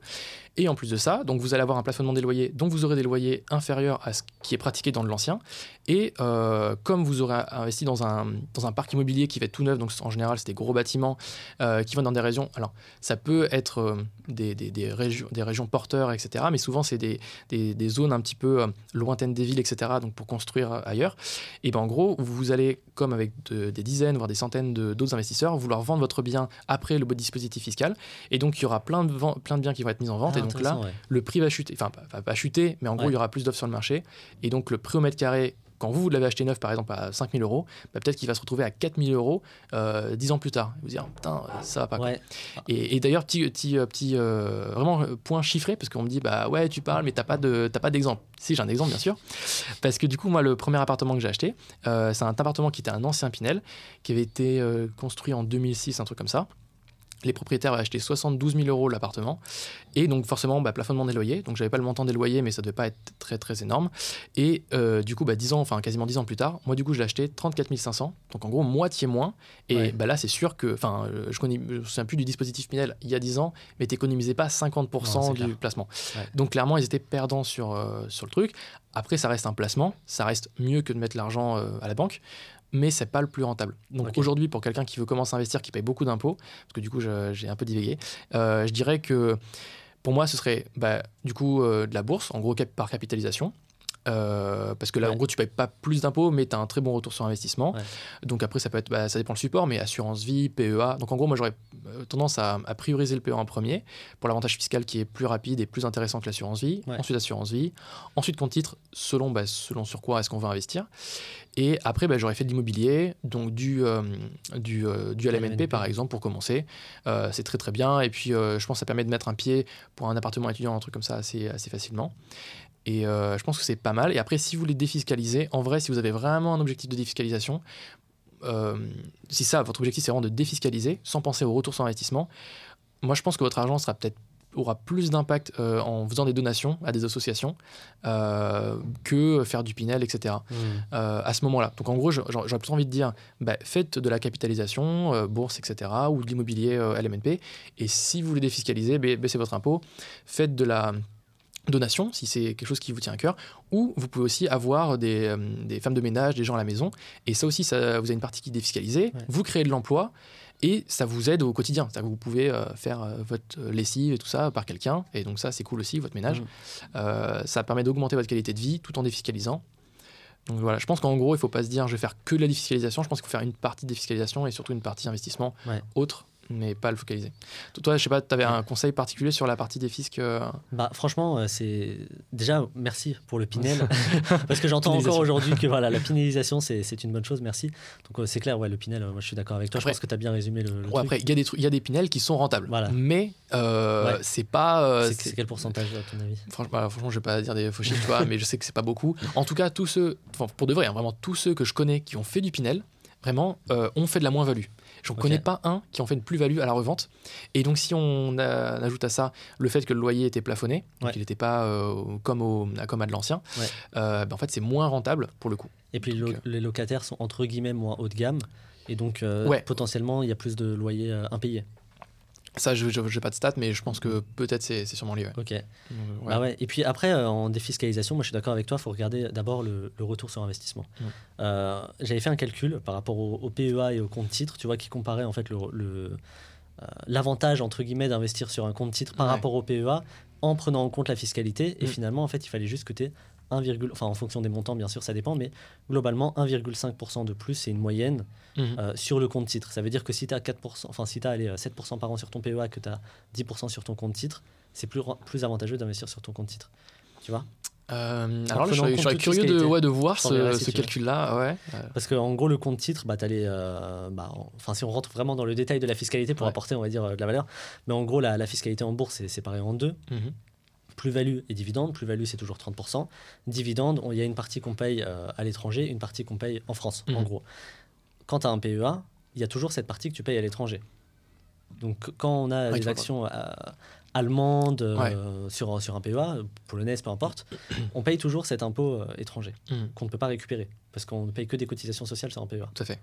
Et en plus de ça, donc vous allez avoir un plafonnement des loyers, donc vous aurez des loyers inférieurs à ce qui est pratiqué dans de l'ancien. Et euh, comme vous aurez investi dans un, dans un parc immobilier qui va être tout neuf, donc en général c'est des gros bâtiments euh, qui vont dans des régions, alors ça peut être euh, des, des, des, régi- des régions porteurs, et cetera. Mais souvent c'est des, des, des zones un petit peu euh, lointaines des villes, et cetera. Donc pour construire ailleurs. Et bien en gros, vous allez, comme avec de, des dizaines, voire des centaines de, d'autres investisseurs, vouloir vendre votre bien après le beau dispositif fiscal. Et donc, il y aura plein de, vent, plein de biens qui vont être mis en vente. Ah, et donc là, ouais. le prix va chuter. Enfin, va pas chuter, mais en gros, ouais. il y aura plus d'offres sur le marché. Et donc, le prix au mètre carré, quand vous, vous l'avez acheté neuf, par exemple, à cinq mille euros, bah, peut-être qu'il va se retrouver à quatre mille euros euh, dix ans plus tard. Vous dire, putain, ça va pas. Ouais. Et, et d'ailleurs, petit, petit, petit euh, vraiment point chiffré, parce qu'on me dit, bah ouais, tu parles, mais t'as pas, de, t'as pas d'exemple. Si, j'ai un exemple, bien sûr. Parce que du coup, moi, le premier appartement que j'ai acheté, euh, c'est un appartement qui était un ancien Pinel, qui avait été euh, construit en deux mille six, un truc comme ça. les propriétaires avaient acheté soixante-douze mille euros l'appartement. Et donc, forcément, bah, plafonnement des loyers. Donc, je n'avais pas le montant des loyers, mais ça ne devait pas être très, très énorme. Et euh, du coup, bah, dix ans, enfin, quasiment dix ans plus tard, moi, du coup, je l'ai acheté trente-quatre mille cinq cents. Donc, en gros, moitié moins. Et ouais. bah, là, c'est sûr que... Enfin, euh, je ne me souviens plus du dispositif Pinel il y a dix ans, mais tu n'économisais pas cinquante pour cent non, du clair. placement. Ouais. Donc, clairement, ils étaient perdants sur, euh, sur le truc. Après, ça reste un placement. Ça reste mieux que de mettre l'argent euh, à la banque. Mais ce n'est pas le plus rentable. Donc okay. aujourd'hui, pour quelqu'un qui veut commencer à investir, qui paye beaucoup d'impôts, parce que du coup, je, j'ai un peu divagué, euh, je dirais que pour moi, ce serait bah, du coup euh, de la bourse, en gros cap- par capitalisation. Euh, parce que là, ouais. en gros, tu ne payes pas plus d'impôts, mais tu as un très bon retour sur investissement. Ouais. Donc après, ça peut être, bah, ça dépend le support, mais assurance vie, P E A. Donc en gros, moi, j'aurais tendance à, à prioriser le P E A en premier, pour l'avantage fiscal qui est plus rapide et plus intéressant que l'assurance vie. Ouais. Ensuite, assurance vie. Ensuite, compte titre, selon, bah, selon sur quoi est-ce qu'on veut investir. Et après, bah, j'aurais fait de l'immobilier, donc du, euh, du, euh, du L M N P par exemple, pour commencer. Euh, c'est très très bien. Et puis, euh, je pense que ça permet de mettre un pied pour un appartement étudiant, un truc comme ça, assez, assez facilement. Et euh, je pense que c'est pas mal. Et après, si vous voulez défiscaliser, en vrai, si vous avez vraiment un objectif de défiscalisation, euh, si ça, votre objectif, c'est vraiment de défiscaliser, sans penser au retour sur investissement, moi, je pense que votre argent sera peut-être aura plus d'impact euh, en faisant des donations à des associations euh, que faire du Pinel, et cetera. Mmh. Euh, à ce moment-là. Donc en gros, j'aurais plus envie de dire, bah, faites de la capitalisation, euh, bourse, et cetera, ou de l'immobilier euh, L M N P. Et si vous voulez défiscaliser, ba- baissez votre impôt, faites de la donation, si c'est quelque chose qui vous tient à cœur, ou vous pouvez aussi avoir des, euh, des femmes de ménage, des gens à la maison. Et ça aussi, ça, vous avez une partie qui est défiscalisée, ouais. vous créez de l'emploi, et ça vous aide au quotidien. C'est-à-dire que vous pouvez euh, faire euh, votre lessive et tout ça par quelqu'un. Et donc ça, c'est cool aussi, votre ménage. Mmh. Euh, ça permet d'augmenter votre qualité de vie tout en défiscalisant. Donc voilà, je pense qu'en gros, il ne faut pas se dire « je vais faire que de la défiscalisation ». Je pense qu'il faut faire une partie de défiscalisation et surtout une partie investissement ouais. autre, mais pas le focaliser. Toi, je sais pas, tu avais ouais. un conseil particulier sur la partie des fiscs euh... bah, franchement, c'est... déjà, merci pour le Pinel. Parce que j'entends encore aujourd'hui que voilà, la Pinelisation, c'est, c'est une bonne chose, merci. Donc euh, c'est clair, ouais, le Pinel, euh, moi je suis d'accord avec toi, après, je pense que tu as bien résumé le, le ouais, truc. Après, il y, tru- y a des Pinels qui sont rentables, voilà. mais euh, ouais. c'est pas... Euh, c'est, c'est... c'est quel pourcentage, à ton avis? Franchement, alors, franchement, je vais pas dire des faux chiffres, toi, mais je sais que c'est pas beaucoup. En tout cas, tous ceux, pour de vrai, hein, vraiment tous ceux que je connais qui ont fait du Pinel, vraiment, euh, ont fait de la moins-value. J'en okay. connais pas un qui en fait une plus-value à la revente. Et donc, si on, a, on ajoute à ça le fait que le loyer était plafonné, donc ouais. il n'était pas euh, comme, au, comme à de l'ancien, ouais. euh, ben en fait, c'est moins rentable pour le coup. Et puis, donc, les locataires sont entre guillemets moins haut de gamme. Et donc, euh, ouais. potentiellement, il y a plus de loyers euh, impayés. Ça, je n'ai pas de stats, mais je pense que peut-être c'est, c'est sûrement lié. Ouais. Ok. Euh, ouais. Bah ouais. Et puis après, euh, en défiscalisation, moi je suis d'accord avec toi, il faut regarder d'abord le, le retour sur investissement. Mmh. Euh, j'avais fait un calcul par rapport au, au P E A et au compte titre, tu vois, qui comparait en fait le, le, euh, l'avantage entre guillemets d'investir sur un compte titre par ouais. rapport au P E A en prenant en compte la fiscalité. Mmh. Et finalement, en fait, il fallait juste que tu aies un virgule cinq pour cent, enfin en fonction des montants, bien sûr, ça dépend, mais globalement, un virgule cinq pour cent de plus, c'est une moyenne. Mmh. Euh, sur le compte titre. Ça veut dire que si tu as enfin, si allez, sept pour cent par an sur ton P E A, que tu as dix pour cent sur ton compte titre, c'est plus, plus avantageux d'investir sur ton compte titre. Tu vois euh, alors là, je serais, je serais curieux de, ouais, de voir ce, ce calcul-là. Ouais. Parce qu'en gros, le compte titre, bah, euh, bah, enfin, si on rentre vraiment dans le détail de la fiscalité pour ouais. apporter, on va dire, de la valeur, mais en gros, la, la fiscalité en bourse est séparée en deux. Mmh. Plus-value et dividende. Plus-value, c'est toujours trente pour cent. Dividende, il y a une partie qu'on paye euh, à l'étranger, une partie qu'on paye en France, mmh. en gros. Quand tu as un P E A, il y a toujours cette partie que tu payes à l'étranger. Donc, quand on a ouais, des actions euh, allemandes ouais. euh, sur, sur un P E A, polonaises, peu importe, on paye toujours cet impôt euh, étranger mmh. qu'on ne peut pas récupérer parce qu'on ne paye que des cotisations sociales sur un P E A. Tout à fait.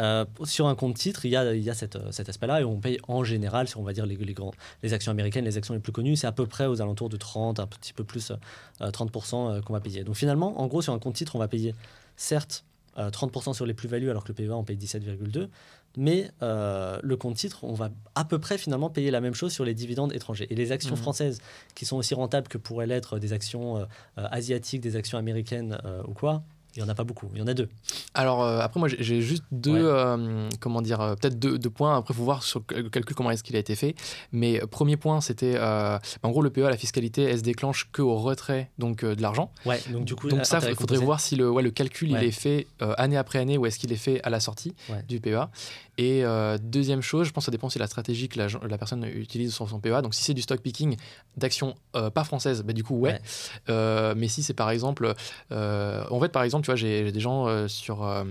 Euh, sur un compte titre, il y a, y a cette, cet aspect-là et on paye en général, sur, on va dire, les, les, grands, les actions américaines, les actions les plus connues, c'est à peu près aux alentours de trente, un petit peu plus, euh, trente pour cent euh, qu'on va payer. Donc, finalement, en gros, sur un compte titre, on va payer, certes, Euh, trente pour cent sur les plus-values, alors que le P E A, on paye dix-sept virgule deux. Mais euh, le compte-titre, on va à peu près finalement payer la même chose sur les dividendes étrangers. Et les actions mmh. françaises, qui sont aussi rentables que pourraient l'être des actions euh, asiatiques, des actions américaines euh, ou quoi, il n'y en a pas beaucoup, il y en a deux. Alors euh, après, moi, j'ai, j'ai juste deux, ouais. euh, comment dire, euh, peut-être deux, deux points. Après, il faut voir sur le calcul comment est-ce qu'il a été fait. Mais euh, premier point, c'était, euh, en gros, le P E A, la fiscalité, elle se déclenche qu'au retrait donc, euh, de l'argent. Ouais, donc du coup, donc ça, il faudrait voir si le, ouais, le calcul, ouais. il est fait euh, année après année ou est-ce qu'il est fait à la sortie ouais. du P E A. Et euh, deuxième chose, je pense que ça dépend aussi de la stratégie que la, la personne utilise sur son P E A. Donc si c'est du stock picking d'actions euh, pas françaises, bah, du coup, ouais. ouais. Euh, mais si c'est par exemple, euh, en fait, par exemple, tu vois, j'ai, j'ai des gens euh, sur, euh,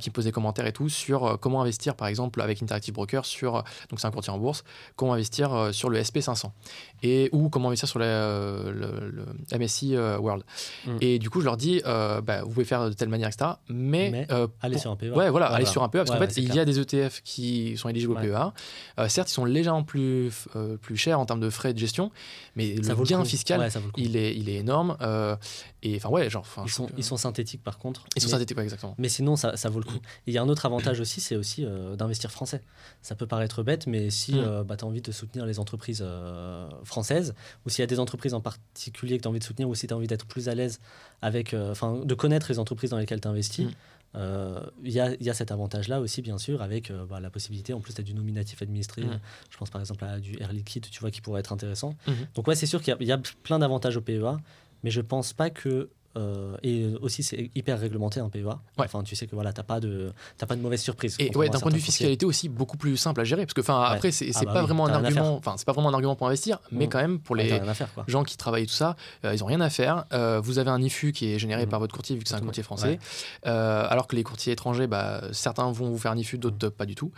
qui me posent des commentaires et tout sur euh, comment investir, par exemple, avec Interactive Brokers, sur, euh, donc c'est un courtier en bourse, comment investir euh, sur le S and P cinq cents et, ou comment investir sur la, euh, le, le M S C I euh, World. Mm. Et du coup, je leur dis, euh, bah, vous pouvez faire de telle manière, et cetera. Mais, mais euh, pour, allez sur un P E A. Ouais, voilà, voilà. Allez sur un P E A, parce ouais, qu'en ouais, fait, il clair. y a des E T F qui sont éligibles ouais. au P E A. Euh, certes, ils sont légèrement plus, euh, plus chers en termes de frais de gestion, mais ça le gain le fiscal, ouais, le il, est, il est énorme. Euh, et enfin, ouais, genre. Ils sont, ils sont synthétiques, par contre. Ils mais, sont synthétiques, ouais, exactement. Mais sinon, ça, ça vaut le coup. Il y a un autre avantage aussi, c'est aussi euh, d'investir français. Ça peut paraître bête, mais si mmh. euh, bah, tu as envie de soutenir les entreprises euh, françaises, ou s'il y a des entreprises en particulier que tu as envie de soutenir, ou si tu as envie d'être plus à l'aise avec, enfin, euh, de connaître les entreprises dans lesquelles tu investis, mmh. Il euh, y, y a cet avantage-là aussi, bien sûr, avec euh, bah, la possibilité, en plus, d'être du nominatif administré. Mmh. Je pense par exemple à du Air Liquid, tu vois, qui pourrait être intéressant. Mmh. Donc ouais, c'est sûr qu'il y a, y a plein d'avantages au P E A, mais je pense pas que... Euh, et aussi, c'est hyper réglementé un P E A. Ouais. Enfin, tu sais que voilà, t'as pas de t'as pas de mauvaise surprise. Et ouais, d'un point de vue fiscalité aussi, beaucoup plus simple à gérer, parce que enfin ouais. après, c'est, c'est ah bah pas oui, vraiment un argument. Enfin, c'est pas vraiment un argument pour investir, mais mmh. quand même pour les ouais, faire, gens qui travaillent tout ça, euh, ils ont rien à faire. Euh, vous avez un I F U qui est généré mmh. par votre courtier, vu que c'est un courtier français, ouais. euh, alors que les courtiers étrangers, bah, certains vont vous faire un I F U, d'autres mmh. pas du tout.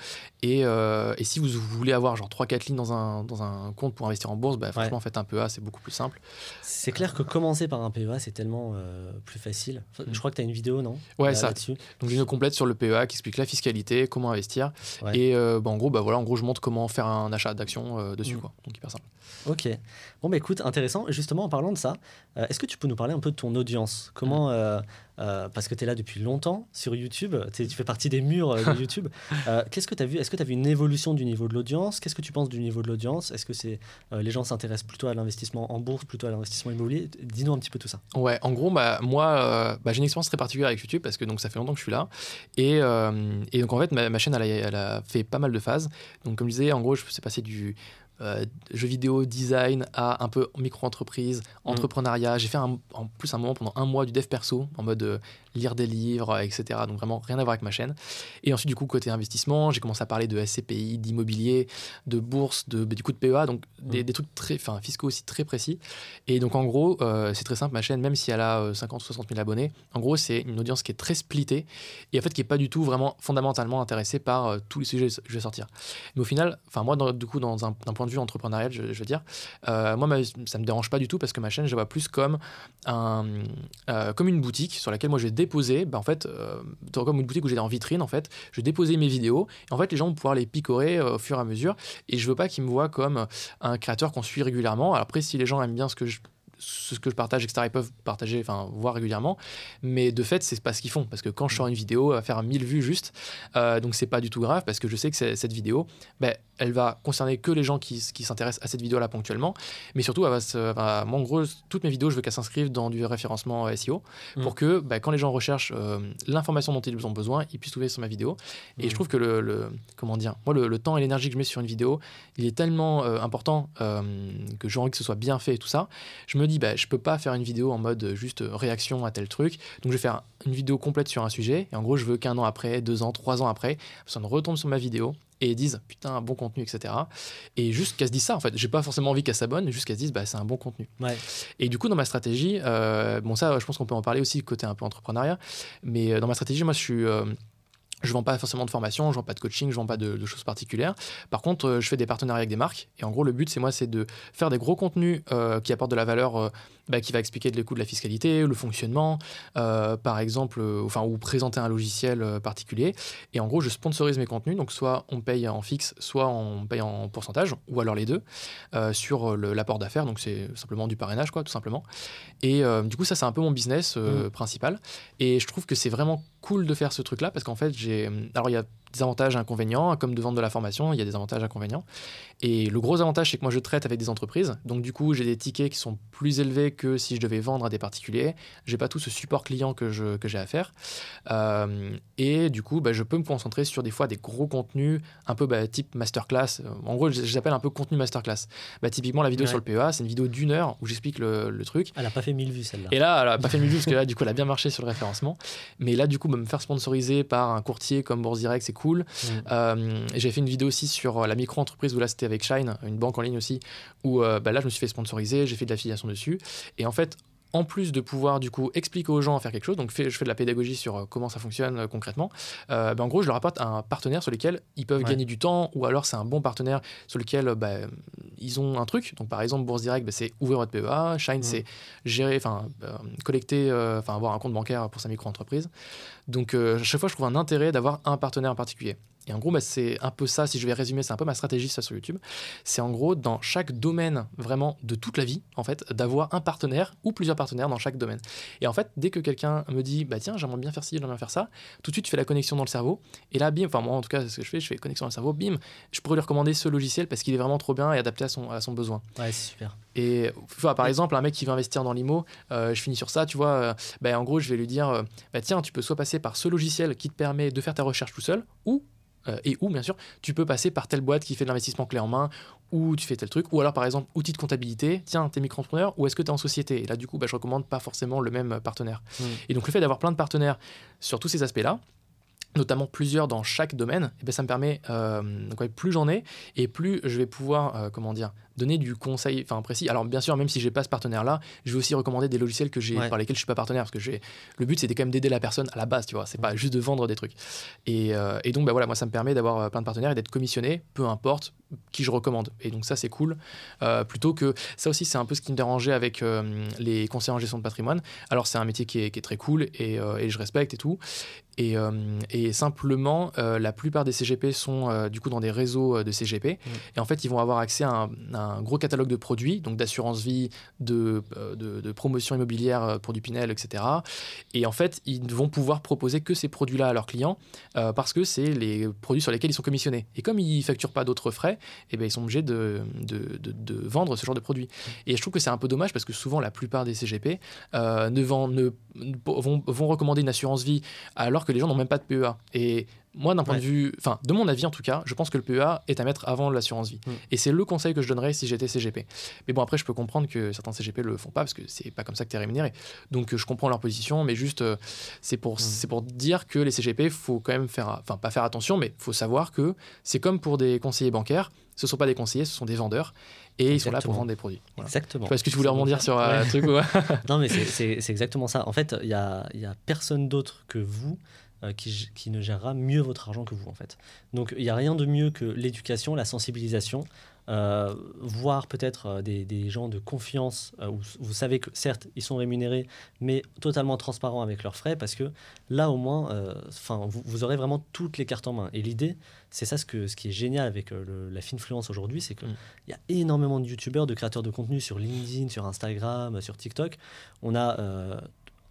Et, euh, et si vous voulez avoir genre trois quatre lignes dans un dans un compte pour investir en bourse, bah, franchement, ouais. en fait, un P E A, c'est beaucoup plus simple. C'est clair euh, que commencer par un P E A, c'est tellement euh, Euh, plus facile. Enfin, je crois que tu as une vidéo, non ? Ouais, là, ça. Là-dessus. Donc, une complète sur le P E A qui explique la fiscalité, comment investir. Ouais. Et euh, bah, en gros, bah, voilà, en gros, je montre comment faire un achat d'actions euh, dessus. Mmh. Quoi. Donc, hyper simple. Ok. Bon, bah, écoute, intéressant. Justement, en parlant de ça, euh, est-ce que tu peux nous parler un peu de ton audience ? Comment... Mmh. Euh, Euh, parce que tu es là depuis longtemps sur YouTube, tu fais partie des murs euh, de YouTube. Euh, qu'est-ce que tu as vu ? Est-ce que tu as vu une évolution du niveau de l'audience ? Qu'est-ce que tu penses du niveau de l'audience ? Est-ce que c'est, euh, les gens s'intéressent plutôt à l'investissement en bourse, plutôt à l'investissement immobilier ? Dis-nous un petit peu tout ça. Ouais, en gros, bah, moi, euh, bah, j'ai une expérience très particulière avec YouTube parce que donc, ça fait longtemps que je suis là. Et, euh, et donc, en fait, ma, ma chaîne, elle a, elle a fait pas mal de phases. Donc, comme je disais, en gros, je suis passé du... Euh, jeux vidéo, design, à un peu micro-entreprise, mmh. entrepreneuriat. J'ai fait un, en plus un moment pendant un mois du dev perso, en mode euh, lire des livres, et cetera. Donc vraiment rien à voir avec ma chaîne. Et ensuite, du coup, côté investissement, j'ai commencé à parler de S C P I, d'immobilier, de bourse, de, du coup de P E A, donc mmh. des, des trucs très, enfin, fiscaux aussi très précis. Et donc en gros, euh, c'est très simple, ma chaîne, même si elle a euh, cinquante ou soixante mille abonnés, en gros, c'est une audience qui est très splittée et en fait qui n'est pas du tout vraiment fondamentalement intéressée par euh, tous les sujets que je vais sortir. Mais au final, moi, dans, du coup, dans un, d'un point de vue entrepreneurial, je, je veux dire, euh, moi, ma, ça me dérange pas du tout parce que ma chaîne, je la vois plus comme un, euh, comme une boutique sur laquelle moi je vais déposer, bah, en fait, euh, comme une boutique où j'étais en vitrine, en fait, je vais déposer mes vidéos et en fait, les gens vont pouvoir les picorer euh, au fur et à mesure. Et je veux pas qu'ils me voient comme un créateur qu'on suit régulièrement. Alors après, si les gens aiment bien ce que je ce que je partage, et cetera, ils peuvent partager, enfin, voir régulièrement, mais de fait, c'est pas ce qu'ils font, parce que quand je sors une vidéo, elle va faire mille vues juste, euh, donc c'est pas du tout grave, parce que je sais que cette vidéo, ben, elle va concerner que les gens qui, qui s'intéressent à cette vidéo-là ponctuellement, mais surtout, elle va se, elle va, moi, en gros, toutes mes vidéos, je veux qu'elles s'inscrivent dans du référencement S E O, mmh. pour que, ben, quand les gens recherchent euh, l'information dont ils ont besoin, ils puissent trouver sur ma vidéo, et mmh. je trouve que le, le comment dire, moi, le, le temps et l'énergie que je mets sur une vidéo, il est tellement euh, important euh, que j'ai envie que ce soit bien fait et tout ça, je me dis bah, je peux pas faire une vidéo en mode juste réaction à tel truc, donc je vais faire une vidéo complète sur un sujet et en gros je veux qu'un an après, deux ans, trois ans après, ça me retombe sur ma vidéo et disent putain, bon contenu, et cetera. Et juste qu'elles se disent ça, en fait. J'ai pas forcément envie qu'elles s'abonnent, juste qu'elles se disent bah, c'est un bon contenu. Ouais. Et du coup, dans ma stratégie, euh, bon, ça je pense qu'on peut en parler aussi côté un peu entrepreneuriat, mais dans ma stratégie, moi je suis. Euh, Je ne vends pas forcément de formation, je ne vends pas de coaching, je ne vends pas de, de choses particulières. Par contre, euh, je fais des partenariats avec des marques. Et en gros, le but, c'est moi, c'est de faire des gros contenus euh, qui apportent de la valeur, euh, bah, qui va expliquer les coûts de la fiscalité, le fonctionnement, euh, par exemple, euh, enfin, ou présenter un logiciel euh, particulier. Et en gros, je sponsorise mes contenus. Donc, soit on paye en fixe, soit on paye en pourcentage, ou alors les deux, euh, sur le, l'apport d'affaires. Donc, c'est simplement du parrainage, quoi, tout simplement. Et euh, du coup, ça, c'est un peu mon business euh, mmh. principal. Et je trouve que c'est vraiment cool de faire ce truc-là parce qu'en fait, j'ai... Alors, il y a des avantages et inconvénients. Comme de vendre de la formation, il y a des avantages et inconvénients. Et le gros avantage, c'est que moi, je traite avec des entreprises. Donc, du coup, j'ai des tickets qui sont plus élevés que si je devais vendre à des particuliers. J'ai pas tout ce support client que, je, que j'ai à faire. Euh, et du coup, bah, je peux me concentrer sur des fois des gros contenus un peu bah, type masterclass. En gros, je, je l'appelle un peu contenu masterclass. Bah, typiquement, la vidéo ouais. sur le P E A, c'est une vidéo d'une heure où j'explique le, le truc. Elle a pas fait mille vues, celle-là. Et là, elle a pas fait mille vues parce que là, du coup, elle a bien marché sur le référencement. Mais là, du coup, bah, me faire sponsoriser par un courtier comme Bourse Direct, c'est cool. Mmh. Euh, j'ai fait une vidéo aussi sur la micro-entreprise où là c'était avec Shine, une banque en ligne aussi, où euh, bah, là je me suis fait sponsoriser, j'ai fait de l'affiliation dessus. Et en fait, en plus de pouvoir du coup expliquer aux gens à faire quelque chose, donc fait, je fais de la pédagogie sur comment ça fonctionne euh, concrètement, euh, bah, en gros je leur apporte un partenaire sur lequel ils peuvent ouais. gagner du temps, ou alors c'est un bon partenaire sur lequel bah, ils ont un truc. Donc par exemple Bourse Direct, bah, c'est ouvrir votre P E A, Shine mmh. c'est gérer, enfin euh, collecter, enfin euh, avoir un compte bancaire pour sa micro-entreprise. Donc euh, à chaque fois je trouve un intérêt d'avoir un partenaire en particulier. Et en gros, bah, c'est un peu ça, si je vais résumer, c'est un peu ma stratégie ça sur YouTube. C'est en gros, dans chaque domaine vraiment de toute la vie, en fait, d'avoir un partenaire ou plusieurs partenaires dans chaque domaine. Et en fait, dès que quelqu'un me dit, bah tiens, j'aimerais bien faire ci, j'aimerais bien faire ça, tout de suite, tu fais la connexion dans le cerveau. Et là, bim, enfin moi en tout cas, c'est ce que je fais, je fais connexion dans le cerveau, bim, je pourrais lui recommander ce logiciel parce qu'il est vraiment trop bien et adapté à son, à son besoin. Ouais, c'est super. Et enfin, par exemple, un mec qui veut investir dans l'I M O, euh, je finis sur ça, tu vois, euh, bah, en gros, je vais lui dire, euh, bah tiens, tu peux soit passer par ce logiciel qui te permet de faire ta recherche tout seul, ou Euh, et où, bien sûr, tu peux passer par telle boîte qui fait de l'investissement clé en main, ou tu fais tel truc, ou alors par exemple outil de comptabilité, tiens, t'es micro-entrepreneur ou est-ce que t'es en société? Et là du coup bah, je recommande pas forcément le même partenaire. Mmh. Et donc le fait d'avoir plein de partenaires sur tous ces aspects-là, notamment plusieurs dans chaque domaine, et ben ça me permet, euh, donc ouais, plus j'en ai et plus je vais pouvoir, euh, comment dire, donner du conseil, enfin précis. Alors bien sûr, même si j'ai pas ce partenaire-là, je vais aussi recommander des logiciels que j'ai, ouais. par lesquels je suis pas partenaire, parce que j'ai le but c'est de quand même d'aider la personne à la base, tu vois. C'est pas juste de vendre des trucs. Et, euh, et donc bah voilà, moi ça me permet d'avoir plein de partenaires et d'être commissionné, peu importe qui je recommande. Et donc ça c'est cool. Euh, plutôt que ça aussi c'est un peu ce qui me dérangeait avec euh, les conseillers en gestion de patrimoine. Alors c'est un métier qui est, qui est très cool et, euh, et je respecte et tout. Et, euh, et simplement, euh, la plupart des C G P sont euh, du coup dans des réseaux euh, de C G P. Mmh. Et en fait, ils vont avoir accès à un, à un gros catalogue de produits, donc d'assurance vie, de, euh, de, de promotion immobilière pour du Pinel, et cetera. Et en fait, ils vont pouvoir proposer que ces produits-là à leurs clients euh, parce que c'est les produits sur lesquels ils sont commissionnés. Et comme ils ne facturent pas d'autres frais, eh ben, ils sont obligés de, de, de, de vendre ce genre de produits. Mmh. Et je trouve que c'est un peu dommage parce que souvent, la plupart des C G P euh, ne vend, ne, vont, vont recommander une assurance vie alors que les gens n'ont même pas de P E A. Et moi, d'un point ouais. de vue, enfin, de mon avis en tout cas, je pense que le P E A est à mettre avant l'assurance vie. Mmh. Et c'est le conseil que je donnerais si j'étais C G P. Mais bon, après, je peux comprendre que certains C G P le font pas parce que c'est pas comme ça que t'es rémunéré. Donc, je comprends leur position, mais juste, euh, c'est pour, mmh. c'est pour dire que les C G P, faut quand même faire, enfin, pas faire attention, mais faut savoir que c'est comme pour des conseillers bancaires. Ce sont pas des conseillers, ce sont des vendeurs. Et exactement. Ils sont là pour vendre des produits. Voilà. Exactement. Parce que tu voulais rebondir sur un ouais. truc. Ouais. Non, mais c'est, c'est, c'est exactement ça. En fait, il n'y a, y a personne d'autre que vous euh, qui, qui ne gérera mieux votre argent que vous, en fait. Donc, il n'y a rien de mieux que l'éducation, la sensibilisation, euh, voire peut-être des, des gens de confiance euh, où vous savez que, certes, ils sont rémunérés, mais totalement transparents avec leurs frais, parce que là, au moins, euh, 'fin, vous, vous aurez vraiment toutes les cartes en main. Et l'idée... C'est ça ce, que, ce qui est génial avec le, la finfluence aujourd'hui, c'est qu'il mmh. y a énormément de youtubeurs, de créateurs de contenu sur LinkedIn, sur Instagram, sur TikTok. On a euh,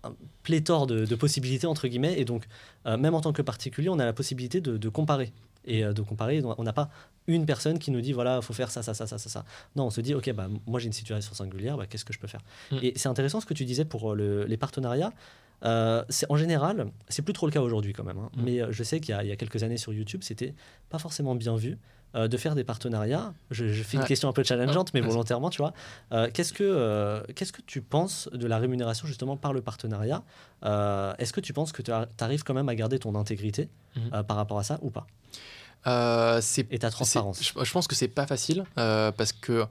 un pléthore de, de possibilités, entre guillemets. Et donc, euh, même en tant que particulier, on a la possibilité de, de comparer. Et euh, de comparer, on n'a pas une personne qui nous dit, voilà, il faut faire ça, ça, ça, ça, ça, ça. Non, on se dit, OK, bah, moi j'ai une situation singulière, bah, qu'est-ce que je peux faire mmh. Et c'est intéressant ce que tu disais pour le, les partenariats. Euh, c'est, en général, c'est plus trop le cas aujourd'hui quand même, hein. Mmh. Mais euh, je sais qu'il y a, il y a quelques années sur YouTube, c'était pas forcément bien vu euh, de faire des partenariats. Je, je fais une ouais. question un peu challengeante, ouais. mais volontairement, tu vois. Euh, qu'est-ce que, euh, qu'est-ce que tu penses de la rémunération justement par le partenariat ? euh, Est-ce que tu penses que tu arrives quand même à garder ton intégrité mmh. euh, par rapport à ça ou pas ? euh, c'est, Et ta transparence. Je, je pense que c'est pas facile euh, parce que,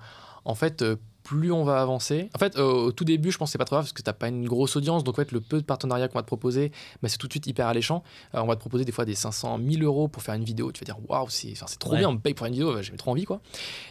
en fait, euh, plus on va avancer. En fait, euh, au tout début, je pense que c'est pas trop grave parce que t'as pas une grosse audience. Donc, en fait, le peu de partenariats qu'on va te proposer, bah, c'est tout de suite hyper alléchant. Euh, on va te proposer des fois des cinq cent mille euros pour faire une vidéo. Tu vas dire, waouh, c'est, c'est trop ouais. bien, on me paye pour une vidéo, bah, j'ai trop envie, quoi.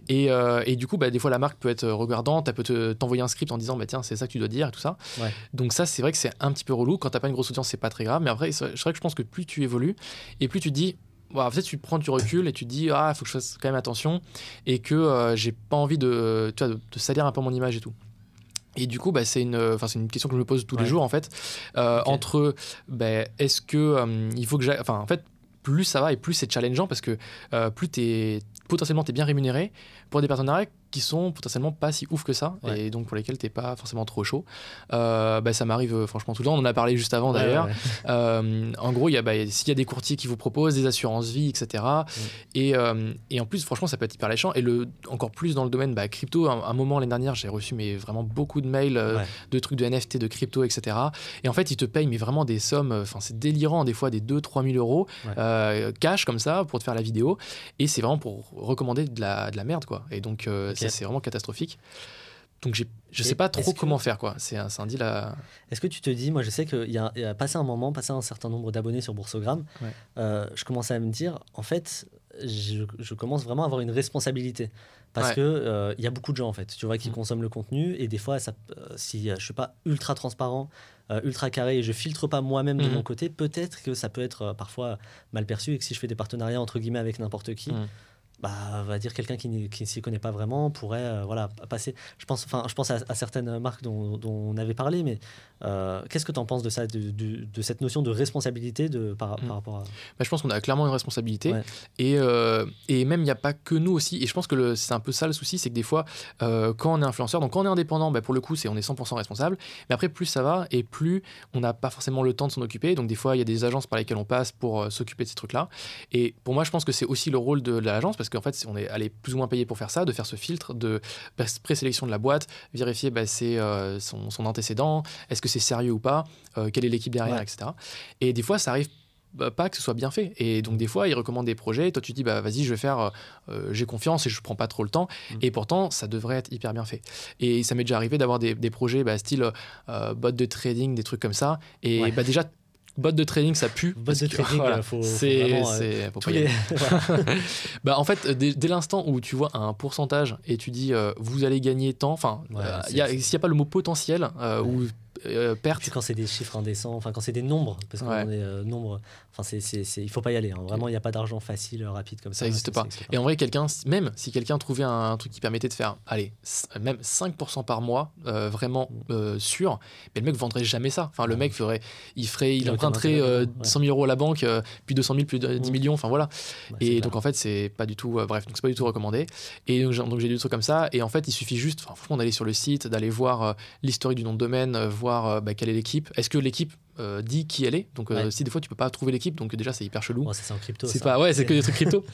Et, euh, et du coup, bah, des fois, la marque peut être regardante, elle peut te, t'envoyer un script en disant, bah, tiens, c'est ça que tu dois dire et tout ça. Ouais. Donc, ça, c'est vrai que c'est un petit peu relou. Quand t'as pas une grosse audience, c'est pas très grave. Mais après, c'est vrai que je pense que plus tu évolues et plus tu te dis, Wow, peut-être tu prends du recul et tu te dis, ah, il faut que je fasse quand même attention et que euh, j'ai pas envie de, tu vois, de, de salir un peu mon image et tout. Et du coup, bah, c'est, une, c'est une question que je me pose tous ouais. les jours en fait. Euh, okay. Entre bah, est-ce que euh, il faut que j'aille. Enfin, en fait, plus ça va et plus c'est challengeant parce que euh, plus t'es, potentiellement t'es bien rémunéré pour des partenariats qui sont potentiellement pas si ouf que ça ouais. et donc pour lesquels t'es pas forcément trop chaud. Euh, bah, ça m'arrive franchement tout le temps, on en a parlé juste avant d'ailleurs. Ouais, ouais, ouais. Euh, en gros, y a, bah, s'il y a des courtiers qui vous proposent des assurances vie, et cetera. Ouais. Et, euh, et en plus, franchement, ça peut être hyper léchant. Et le, encore plus dans le domaine bah, crypto, un, un moment l'année dernière, j'ai reçu mais, vraiment beaucoup de mails euh, ouais. de trucs de N F T, de crypto, et cetera. Et en fait, ils te payent mais vraiment des sommes, enfin c'est délirant, des fois des deux à trois mille euros ouais. euh, cash comme ça pour te faire la vidéo. Et c'est vraiment pour recommander de la, de la merde, quoi. Et donc, euh, okay. Ça, c'est vraiment catastrophique. Donc j'ai, je ne sais pas trop comment que, faire, quoi. C'est un, c'est un deal à... Est-ce que tu te dis, moi je sais qu'il y a, il y a passé un moment, passé un certain nombre d'abonnés sur Boursogram, ouais. euh, je commençais à me dire, en fait, je, je commence vraiment à avoir une responsabilité. Parce ouais. que euh, y a beaucoup de gens, en fait, tu vois, qui mmh. consomment le contenu. Et des fois, ça, euh, si euh, je ne suis pas ultra transparent, euh, ultra carré, et je ne filtre pas moi-même mmh. de mon côté, peut-être que ça peut être euh, parfois mal perçu. Et que si je fais des partenariats, entre guillemets, avec n'importe qui... Mmh. Bah, va dire quelqu'un qui ne s'y connaît pas vraiment pourrait euh, voilà, passer. Je pense, je pense à, à certaines marques dont, dont on avait parlé, mais euh, qu'est-ce que tu en penses de ça, de, de, de cette notion de responsabilité de, par, mmh. par rapport à... Bah, je pense qu'on a clairement une responsabilité. Ouais. Et, euh, et même, il n'y a pas que nous aussi. Et je pense que le, c'est un peu ça le souci, c'est que des fois, euh, quand on est influenceur, donc quand on est indépendant, bah, pour le coup, c'est, on est cent pour cent responsable. Mais après, plus ça va et plus on n'a pas forcément le temps de s'en occuper. Donc des fois, il y a des agences par lesquelles on passe pour euh, s'occuper de ces trucs-là. Et pour moi, je pense que c'est aussi le rôle de, de l'agence, parce que qu'en fait, on est allé plus ou moins payer pour faire ça, de faire ce filtre de présélection de la boîte, vérifier bah, c'est, euh, son, son antécédent, est-ce que c'est sérieux ou pas, euh, quelle est l'équipe derrière, ouais. et cetera. Et des fois, ça arrive bah, pas que ce soit bien fait. Et donc, des fois, ils recommandent des projets. Toi, tu dis, bah, vas-y, je vais faire, euh, j'ai confiance et je prends pas trop le temps. Mmh. Et pourtant, ça devrait être hyper bien fait. Et ça m'est déjà arrivé d'avoir des, des projets bah, style euh, bot de trading, des trucs comme ça. Et ouais. bah, déjà, bot de trading, ça pue. Bot de que, trading, voilà, faut, c'est, faut vraiment, c'est euh, pour payer. Les... bah, en fait, dès, dès l'instant où tu vois un pourcentage et tu dis euh, vous allez gagner tant, enfin, ouais, euh, s'il n'y a pas le mot potentiel euh, ouais. ou euh, perte. Puis quand c'est des chiffres indécents, enfin quand c'est des nombres, parce qu'on ouais. est euh, nombre, enfin c'est, c'est, c'est, il faut pas y aller. Hein. Vraiment, il n'y a pas d'argent facile, rapide comme ça. Ça n'existe pas. pas. Et en vrai, quelqu'un, même si quelqu'un trouvait un, un truc qui permettait de faire, allez, même cinq pour cent par mois, euh, vraiment euh, sûr, mais le mec vendrait jamais ça. Enfin, le ouais. mec ferait, il ferait, il, il emprunterait euh, cent mille euros à la banque, euh, puis deux cent mille, puis dix ouais. millions. Enfin voilà. Bah, et donc clair. En fait, c'est pas du tout, euh, bref, donc c'est pas du tout recommandé. Et donc j'ai, donc j'ai des trucs comme ça. Et en fait, il suffit juste, franchement, d'aller sur le site, d'aller voir euh, l'historique du nom de domaine, euh, voir Bah, quelle est l'équipe, est-ce que l'équipe euh, dit qui elle est, donc euh, ouais. si des fois tu peux pas trouver l'équipe, donc déjà c'est hyper chelou. Oh, ça, c'est en crypto, c'est ça. Pas ouais c'est que des trucs crypto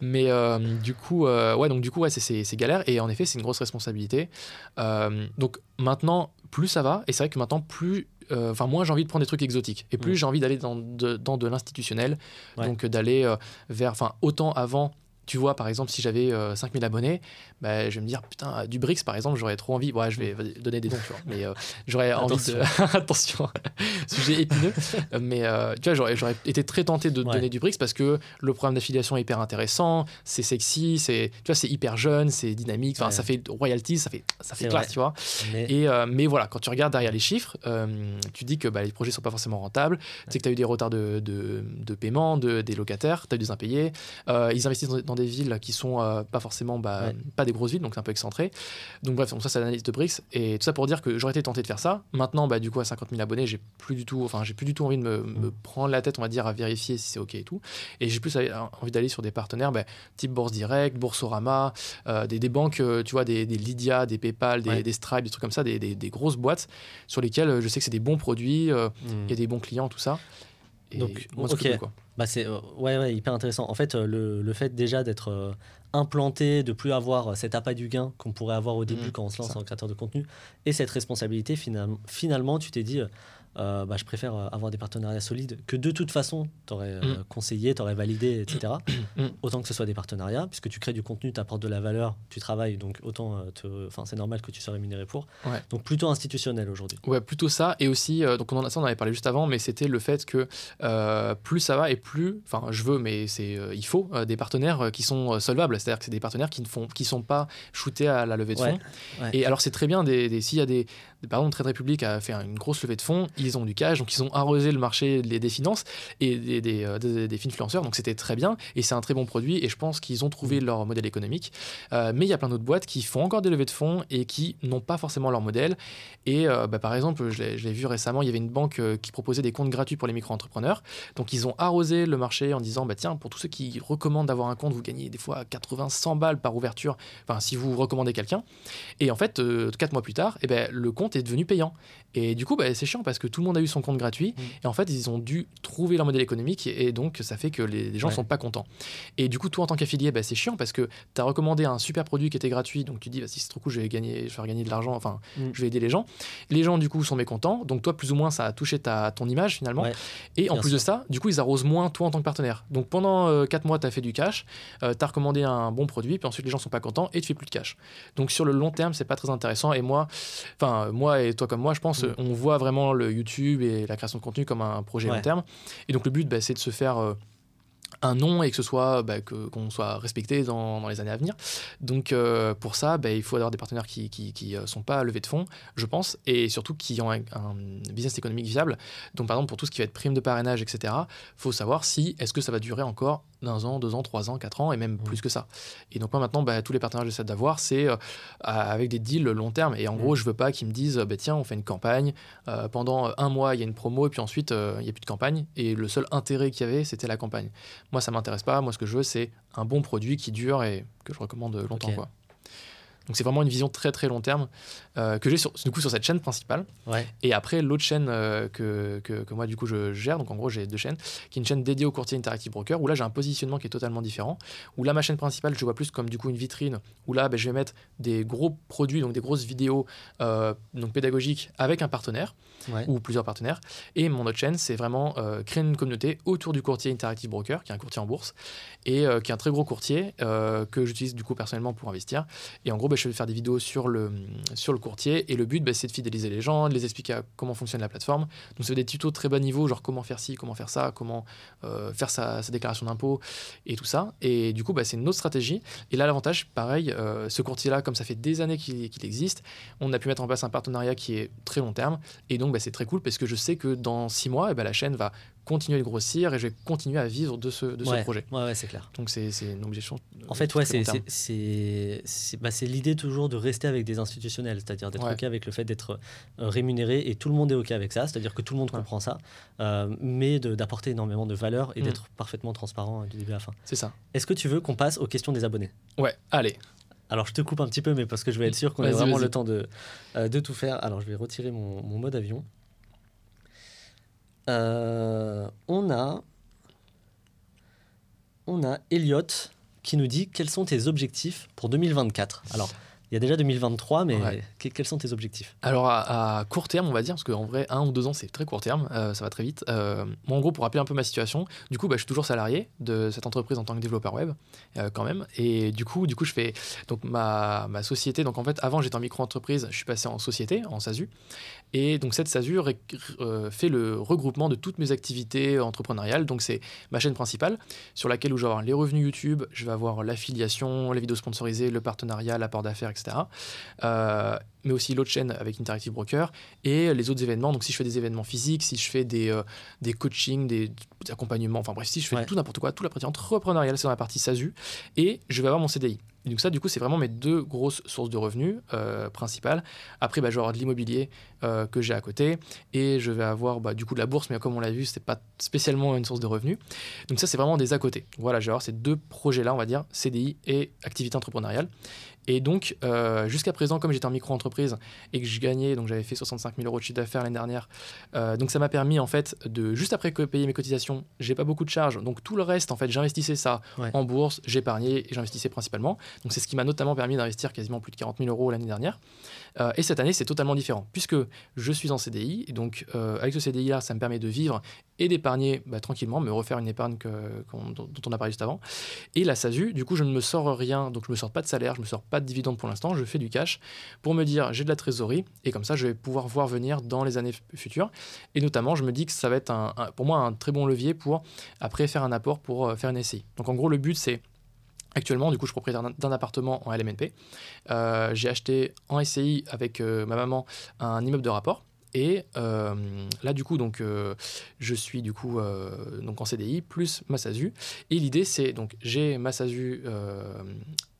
mais euh, du coup euh, ouais donc du coup ouais c'est, c'est, c'est galère, et en effet c'est une grosse responsabilité. Euh, donc maintenant plus ça va, et c'est vrai que maintenant plus enfin euh, moins j'ai envie de prendre des trucs exotiques, et plus mmh. j'ai envie d'aller dans de, dans de l'institutionnel, ouais. donc d'aller euh, vers, enfin autant avant tu vois, par exemple, si j'avais euh, cinq mille abonnés, bah, je vais me dire, putain, du Bricks, par exemple, j'aurais trop envie. Ouais, je vais donner des dons, tu vois. Mais euh, j'aurais envie de... Attention, sujet épineux. Mais euh, tu vois, j'aurais, j'aurais été très tenté de ouais. donner du Bricks, parce que le programme d'affiliation est hyper intéressant, c'est sexy, c'est, tu vois, c'est hyper jeune, c'est dynamique. Enfin, ouais. ça fait royalties, ça fait, ça fait classe, vrai. Tu vois. Mais... Et, euh, mais voilà, quand tu regardes derrière les chiffres, euh, tu dis que bah, les projets ne sont pas forcément rentables. Ouais. Tu sais que tu as eu des retards de, de, de paiement, de, des locataires, tu as eu des impayés. Euh, ils investissent dans, dans des villes qui sont euh, pas forcément bah, ouais. pas des grosses villes, donc c'est un peu excentré, donc bref, donc ça c'est l'analyse de Bricks, et tout ça pour dire que j'aurais été tenté de faire ça. Maintenant bah, du coup à cinquante mille abonnés, j'ai plus du tout, enfin j'ai plus du tout envie de me, mmh. me prendre la tête, on va dire, à vérifier si c'est ok et tout, et j'ai plus envie d'aller sur des partenaires bah, type Bourse Direct, Boursorama, euh, des, des banques, tu vois, des, des Lydia, des PayPal, des, ouais. des Stripe, des trucs comme ça, des, des, des grosses boîtes sur lesquelles je sais que c'est des bons produits, euh, mmh. et des bons clients, tout ça. Et donc moi, ok, ce quoi. Bah c'est euh, ouais, ouais hyper intéressant. En fait, euh, le le fait déjà d'être euh, implanté, de plus avoir cet appât du gain qu'on pourrait avoir au début mmh, quand on se lance ça. En créateur de contenu, et cette responsabilité, finalement, finalement tu t'es dit euh, bah je préfère avoir des partenariats solides que de toute façon t'aurais euh, mmh. conseillé, t'aurais validé, et cetera. Mmh. Autant que ce soit des partenariats, puisque tu crées du contenu, t'apportes de la valeur, tu travailles, donc autant, enfin euh, c'est normal que tu sois rémunéré pour. Ouais. Donc plutôt institutionnel aujourd'hui. Ouais, plutôt ça, et aussi euh, donc on en, ça on en avait parlé juste avant, mais c'était le fait que euh, plus ça va et plus, enfin je veux, mais c'est euh, il faut euh, des partenaires euh, qui sont euh, solvables. C'est-à-dire que c'est des partenaires qui ne font, qui sont pas shootés à la levée de fonds. Ouais, ouais. Et alors, c'est très bien, des, des, s'il y a des... des par exemple, Trade Republic a fait une grosse levée de fonds, ils ont du cash, donc ils ont arrosé le marché des, des finances et des, des, des, des influenceurs, donc c'était très bien, et c'est un très bon produit, et je pense qu'ils ont trouvé leur modèle économique. Euh, mais il y a plein d'autres boîtes qui font encore des levées de fonds et qui n'ont pas forcément leur modèle. Et euh, bah, par exemple, je l'ai, je l'ai vu récemment, il y avait une banque qui proposait des comptes gratuits pour les micro-entrepreneurs, donc ils ont arrosé le marché en disant, bah, tiens, pour tous ceux qui recommandent d'avoir un compte, vous gagnez des fois quatre-vingts, cent balles par ouverture, enfin si vous recommandez quelqu'un. Et en fait, euh, quatre mois plus tard, eh ben, le compte c'était devenu payant. Et du coup, bah, c'est chiant parce que tout le monde a eu son compte gratuit. Mmh. Et en fait, ils ont dû trouver leur modèle économique. Et donc, ça fait que les, les gens ne ouais. sont pas contents. Et du coup, toi, en tant qu'affilié, bah, c'est chiant parce que tu as recommandé un super produit qui était gratuit. Donc, tu dis, bah, si c'est trop cool, je vais, gagner, je vais faire gagner de l'argent. Enfin, mmh. je vais aider les gens. Les gens, du coup, sont mécontents. Donc, toi, plus ou moins, ça a touché ta, ton image finalement. Ouais. Et Bien en plus sûr. de ça, du coup, ils arrosent moins toi en tant que partenaire. Donc, pendant euh, quatre mois, tu as fait du cash. Euh, tu as recommandé un bon produit. Puis ensuite, les gens ne sont pas contents et tu fais plus de cash. Donc, sur le long terme, ce n'est pas très intéressant. Et moi, enfin, moi et toi comme moi, je pense. Mmh. On voit vraiment le YouTube et la création de contenu comme un projet ouais. long terme. Et donc, le but, bah, c'est de se faire euh, un nom et que ce soit, bah, que, qu'on soit respecté dans, dans les années à venir. Donc, euh, pour ça, bah, il faut avoir des partenaires qui ne sont pas levés de fonds, je pense, et surtout qui ont un, un business économique viable. Donc, par exemple, pour tout ce qui va être prime de parrainage, et cetera, il faut savoir si, est-ce que ça va durer encore d'un an, deux ans, trois ans, quatre ans et même mmh. plus que ça. Et donc moi maintenant, bah, tous les partenaires que j'essaie d'avoir, c'est euh, avec des deals long terme. Et en mmh. gros, je veux pas qu'ils me disent, bah, tiens, on fait une campagne, euh, pendant un mois, il y a une promo et puis ensuite, il euh, n'y a plus de campagne. Et le seul intérêt qu'il y avait, c'était la campagne. Moi, ça m'intéresse pas. Moi, ce que je veux, c'est un bon produit qui dure et que je recommande longtemps. Okay. Quoi. Donc c'est vraiment une vision très très long terme euh, que j'ai sur, du coup sur cette chaîne principale. Ouais. Et après l'autre chaîne euh, que, que, que moi du coup je gère, donc en gros j'ai deux chaînes, qui est une chaîne dédiée aux courtiers Interactive Brokers, où là j'ai un positionnement qui est totalement différent, où là ma chaîne principale je vois plus comme du coup une vitrine, où là bah, je vais mettre des gros produits, donc des grosses vidéos euh, donc pédagogiques avec un partenaire, ouais. ou plusieurs partenaires. Et mon autre chaîne c'est vraiment euh, créer une communauté autour du courtier Interactive Broker, qui est un courtier en bourse, et euh, qui est un très gros courtier euh, que j'utilise du coup personnellement pour investir. Et en gros bah, je vais faire des vidéos sur le, sur le courtier et le but bah, c'est de fidéliser les gens, de les expliquer à comment fonctionne la plateforme. Donc c'est des tutos de très bas niveau, genre comment faire ci, comment faire ça, comment euh, faire sa, sa déclaration d'impôt et tout ça. Et du coup bah, c'est une autre stratégie. Et là l'avantage pareil, euh, ce courtier là comme ça fait des années qu'il, qu'il existe, on a pu mettre en place un partenariat qui est très long terme et donc bah, c'est très cool parce que je sais que dans six mois et bah, la chaîne va continuer de grossir et je vais continuer à vivre de ce, de ouais, ce projet. Ouais, ouais, c'est clair. Donc c'est, c'est une obligation. En fait ouais, c'est, c'est, c'est, c'est, bah, c'est l'idée toujours de rester avec des institutionnels, c'est-à-dire d'être ouais. OK avec le fait d'être euh, rémunéré, et tout le monde est OK avec ça, c'est-à-dire que tout le monde ouais. comprend ça, euh, mais de, d'apporter énormément de valeur et mmh. d'être parfaitement transparent euh, du début à la fin. C'est ça. Est-ce que tu veux qu'on passe aux questions des abonnés ? Ouais, allez. Alors je te coupe un petit peu, mais parce que je vais être sûr qu'on vas-y, ait vraiment vas-y. le temps de, euh, de tout faire. Alors je vais retirer mon, mon mode avion. Euh, on a... On a Elliot... qui nous dit quels sont tes objectifs pour deux mille vingt-quatre. Alors, il y a déjà deux mille vingt-trois, mais ouais. que, quels sont tes objectifs ? Alors, à, à court terme, on va dire, parce qu'en vrai, un ou deux ans, c'est très court terme, euh, ça va très vite. Euh, moi, en gros, pour rappeler un peu ma situation, du coup, bah, je suis toujours salarié de cette entreprise en tant que développeur web, euh, quand même. Et du coup, du coup je fais donc, ma, ma société. Donc, en fait, avant, j'étais en micro-entreprise, je suis passé en société, en S A S U. Et donc, cette S A S U ré- euh, fait le regroupement de toutes mes activités entrepreneuriales. Donc, c'est ma chaîne principale, sur laquelle où je vais avoir les revenus YouTube, je vais avoir l'affiliation, les vidéos sponsorisées, le partenariat, l'apport d'affaires, et cetera. Euh, mais aussi l'autre chaîne avec Interactive Broker et les autres événements. Donc si je fais des événements physiques, si je fais des, euh, des coachings, des, des accompagnements, enfin bref, si je fais ouais. tout n'importe quoi, toute la partie entrepreneuriale, c'est dans la partie S A S U, et je vais avoir mon C D I. Et donc ça, du coup, c'est vraiment mes deux grosses sources de revenus euh, principales. Après, bah, je vais avoir de l'immobilier euh, que j'ai à côté, et je vais avoir bah, du coup de la bourse, mais comme on l'a vu, c'est pas spécialement une source de revenus. Donc ça, c'est vraiment des à côté. Voilà, je vais avoir ces deux projets-là, on va dire, C D I et activité entrepreneuriale. Et donc, euh, jusqu'à présent, comme j'étais en micro-entreprise et que je gagnais, donc j'avais fait soixante-cinq mille euros de chiffre d'affaires l'année dernière, euh, donc ça m'a permis, en fait, de juste après que payer mes cotisations, j'ai pas beaucoup de charges, donc tout le reste, en fait, j'investissais ça ouais. en bourse, j'épargnais et j'investissais principalement. Donc c'est ce qui m'a notamment permis d'investir quasiment plus de quarante mille euros l'année dernière. Euh, et cette année, c'est totalement différent, puisque je suis en C D I, et donc euh, avec ce C D I-là, ça me permet de vivre et d'épargner bah, tranquillement, me refaire une épargne que, qu'on, dont on a parlé juste avant. Et la S A S U, du coup, je ne me sors rien, donc je me sors pas de salaire, je me sors pas de dividendes pour l'instant, je fais du cash pour me dire j'ai de la trésorerie et comme ça je vais pouvoir voir venir dans les années futures. Et notamment je me dis que ça va être un, un, pour moi un très bon levier pour après faire un apport pour euh, faire une S C I. Donc en gros le but c'est actuellement, du coup, je suis propriétaire d'un, d'un appartement en L M N P. Euh, j'ai acheté en S C I avec euh, ma maman un immeuble de rapport. Et euh, là, du coup, donc, euh, je suis du coup, euh, donc en C D I plus ma S A S U. Et l'idée, c'est donc j'ai ma S A S U euh,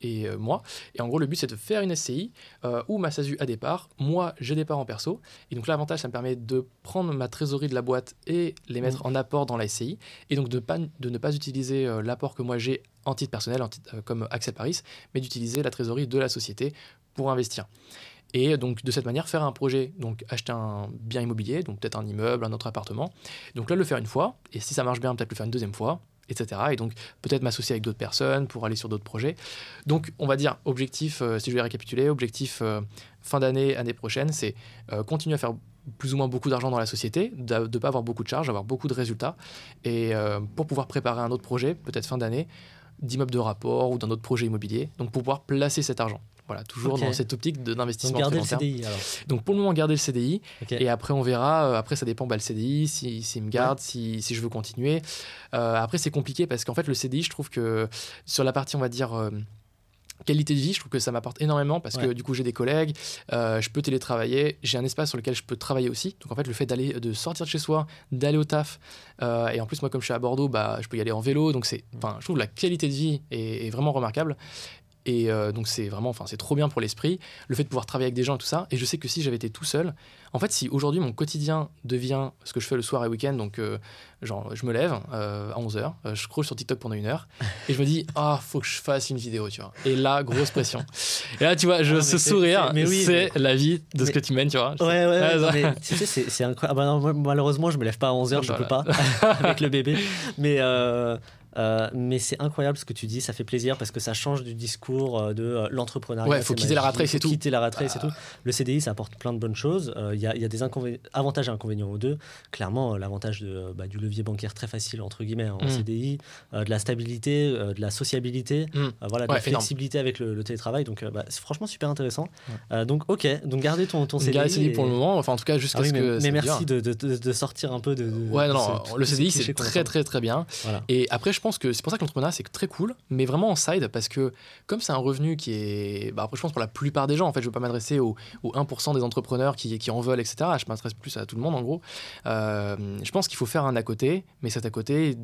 et euh, moi. Et en gros, le but, c'est de faire une S C I euh, où ma S A S U a des parts. Moi, j'ai des parts en perso. Et donc, l'avantage, ça me permet de prendre ma trésorerie de la boîte et les mettre mmh. en apport dans la S C I. Et donc, de, pas, de ne pas utiliser euh, l'apport que moi j'ai en titre personnel, en titre, euh, comme Axel Paris, mais d'utiliser la trésorerie de la société pour investir. et donc de cette manière faire un projet, donc acheter un bien immobilier, donc peut-être un immeuble, un autre appartement, donc là le faire une fois, et si ça marche bien peut-être le faire une deuxième fois, et cetera. Et donc peut-être m'associer avec d'autres personnes pour aller sur d'autres projets. Donc on va dire objectif, euh, si je vais récapituler, objectif euh, fin d'année, année prochaine, c'est euh, continuer à faire plus ou moins beaucoup d'argent dans la société, de ne pas avoir beaucoup de charges, avoir beaucoup de résultats, et euh, pour pouvoir préparer un autre projet, peut-être fin d'année, d'immeuble de rapport ou d'un autre projet immobilier, donc pour pouvoir placer cet argent. Voilà, toujours okay. dans cette optique de, d'investissement. Donc garder le C D I alors. Donc pour le moment garder le C D I, okay. et après on verra, euh, après ça dépend bah, le C D I, s'il si, si me garde, ouais. si, si je veux continuer. Euh, après c'est compliqué parce qu'en fait le C D I, je trouve que sur la partie on va dire... Euh, qualité de vie, je trouve que ça m'apporte énormément parce ouais. que du coup j'ai des collègues, euh, je peux télétravailler, j'ai un espace sur lequel je peux travailler aussi. Donc en fait le fait d'aller, de sortir de chez soi, d'aller au taf, euh, et en plus moi comme je suis à Bordeaux, bah je peux y aller en vélo, donc c'est, enfin je trouve la qualité de vie est, est vraiment remarquable. Et euh, donc c'est vraiment, enfin c'est trop bien pour l'esprit, le fait de pouvoir travailler avec des gens et tout ça. Et je sais que si j'avais été tout seul, en fait si aujourd'hui mon quotidien devient ce que je fais le soir et week-end, donc euh, genre je me lève euh, à onze heures, euh, je scrolle sur TikTok pendant une heure et je me dis ah oh, faut que je fasse une vidéo, tu vois. Et là grosse pression. Et là tu vois je ah, ce c'est, sourire, c'est, oui, c'est mais... la vie de ce mais... que tu mènes, tu vois. Ouais ouais. ouais, ouais mais, tu sais c'est, c'est incroyable. Ah, bah, malheureusement je me lève pas à onze heures, je voilà. peux pas avec le bébé. Mais euh... Euh, mais c'est incroyable ce que tu dis, ça fait plaisir parce que ça change du discours euh, de euh, l'entrepreneuriat. Ouais, il faut quitter la raterie, c'est tout. Quitter la raterie, ah. c'est tout. Le C D I, ça apporte plein de bonnes choses. Il euh, y, y a des inconvé- avantages et inconvénients aux deux. Clairement, euh, l'avantage de, euh, bah, du levier bancaire très facile, entre guillemets, en mm. C D I, euh, de la stabilité, euh, de la sociabilité, mm. euh, voilà, de ouais, la flexibilité énorme. Avec le, le télétravail. Donc, euh, bah, c'est franchement super intéressant. Ouais. Euh, donc, ok, donc gardez ton, ton C D I. Gardez le C D I pour et... le moment, enfin, en tout cas, jusqu'à ah, oui, ce mais, que. Mais merci de, de, de, de sortir un peu de. de ouais, non, ce, le C D I, c'est très, très, très bien. Et après, je pense. Je pense que c'est pour ça que l'entrepreneuriat c'est très cool, mais vraiment en side, parce que comme c'est un revenu qui est, bah après je pense pour la plupart des gens en fait, je veux pas m'adresser aux, aux un pour cent des entrepreneurs qui, qui en veulent, et cetera. Je m'adresse plus à tout le monde en gros. Euh, je pense qu'il faut faire un à côté, mais cet à côté,